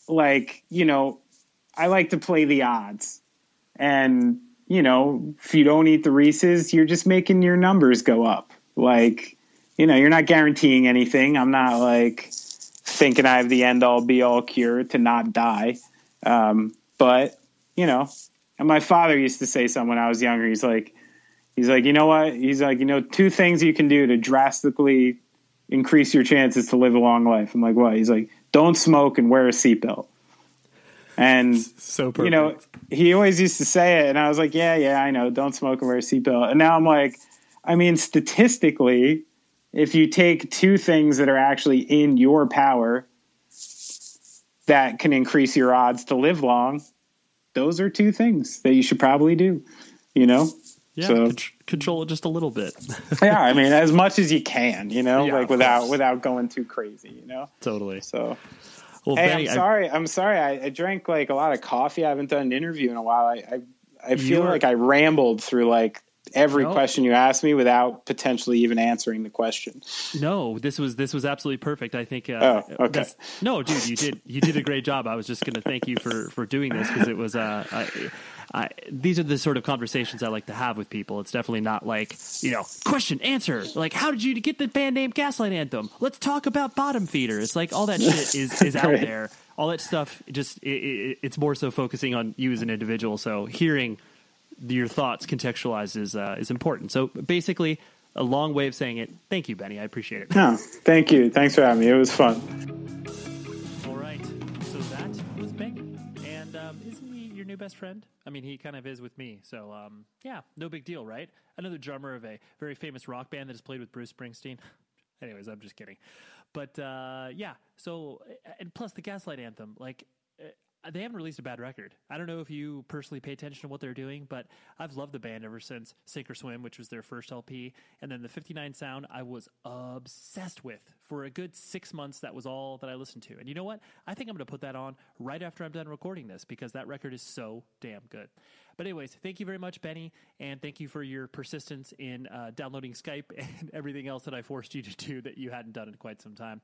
like, you know, I like to play the odds. And, you know, if you don't eat the Reese's, you're just making your numbers go up. Like, you know, you're not guaranteeing anything. I'm not, like, thinking I have the end-all, be-all cure to not die. Um, but, you know, and my father used to say something when I was younger. He's like, he's like, you know what? He's like, you know, two things you can do to drastically increase your chances to live a long life. I'm like, what? He's like, don't smoke and wear a seatbelt. And so, perfect. You know, he always used to say it. And I was like, yeah, yeah, I know. Don't smoke and wear a seatbelt. And now I'm like, I mean, statistically, if you take two things that are actually in your power that can increase your odds to live long, those are two things that you should probably do, you know? Yeah, so, control it just a little bit. Yeah, I mean, as much as you can, you know, yeah, like without without going too crazy, you know? Totally. So, well, hey, Benny, I'm sorry. I, I'm sorry. I, I drank like a lot of coffee. I haven't done an interview in a while. I I, I feel like I rambled through like every no. question you asked me without potentially even answering the question. No, this was this was absolutely perfect. I think. Uh, oh, okay. No, dude, you did you did a great job. I was just going to thank you for for doing this because it was. Uh, I, I, these are the sort of conversations I like to have with people. It's definitely not like, you know, question, answer. Like, how did you get the band name Gaslight Anthem? Let's talk about Bottom Feeder. It's like all that shit is, is out there. All that stuff, just it, it, it's more so focusing on you as an individual. So hearing your thoughts contextualized is, uh, is important. So basically, a long way of saying it. Thank you, Benny. I appreciate it. No, thank you. Thanks for having me. It was fun. All right. So that was Benny. And um, isn't he your new best friend? I mean, he kind of is with me, so um, yeah, no big deal, right? Another drummer of a very famous rock band that has played with Bruce Springsteen. Anyways, I'm just kidding. But uh, yeah, so, and plus the Gaslight Anthem, like, they haven't released a bad record. I don't know if you personally pay attention to what they're doing, but I've loved the band ever since Sink or Swim, which was their first L P, and then the fifty-nine Sound I was obsessed with. For a good six months, that was all that I listened to. And you know what? I think I'm going to put that on right after I'm done recording this because that record is so damn good. But anyways, thank you very much, Benny, and thank you for your persistence in uh, downloading Skype and everything else that I forced you to do that you hadn't done in quite some time.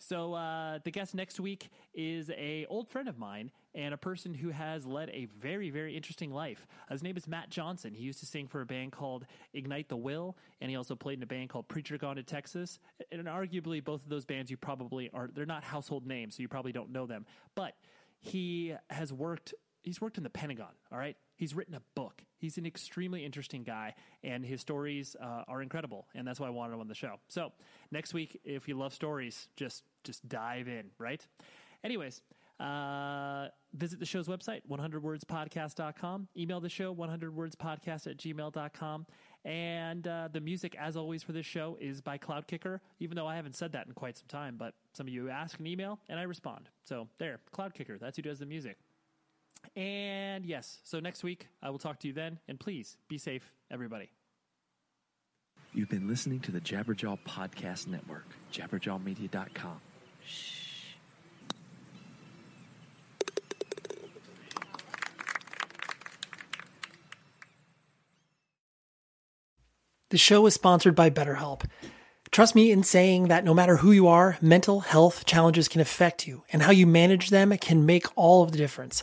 So uh, the guest next week is a old friend of mine and a person who has led a very, very interesting life. His name is Matt Johnson. He used to sing for a band called Ignite the Will, and he also played in a band called Preacher Gone to Texas. And arguably, both of those bands you probably aren't, they're not household names, so you probably don't know them. But he has worked, he's worked in the Pentagon, all right? He's written a book. He's an extremely interesting guy, and his stories uh, are incredible, and that's why I wanted him on the show. So next week, if you love stories, just just dive in, right? Anyways, uh, visit the show's website, one hundred words podcast dot com. Email the show, one hundred words podcast at gmail dot com. And uh, the music, as always, for this show is by Cloud Kicker, even though I haven't said that in quite some time, but some of you ask an email, and I respond. So there, Cloud Kicker, that's who does the music. And yes, so next week, I will talk to you then. And please, be safe, everybody. You've been listening to the Jabberjaw Podcast Network, jabberjaw media dot com. Shh. The show is sponsored by BetterHelp. Trust me in saying that no matter who you are, mental health challenges can affect you, and how you manage them can make all of the difference.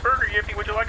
Burger Yippee. Would you like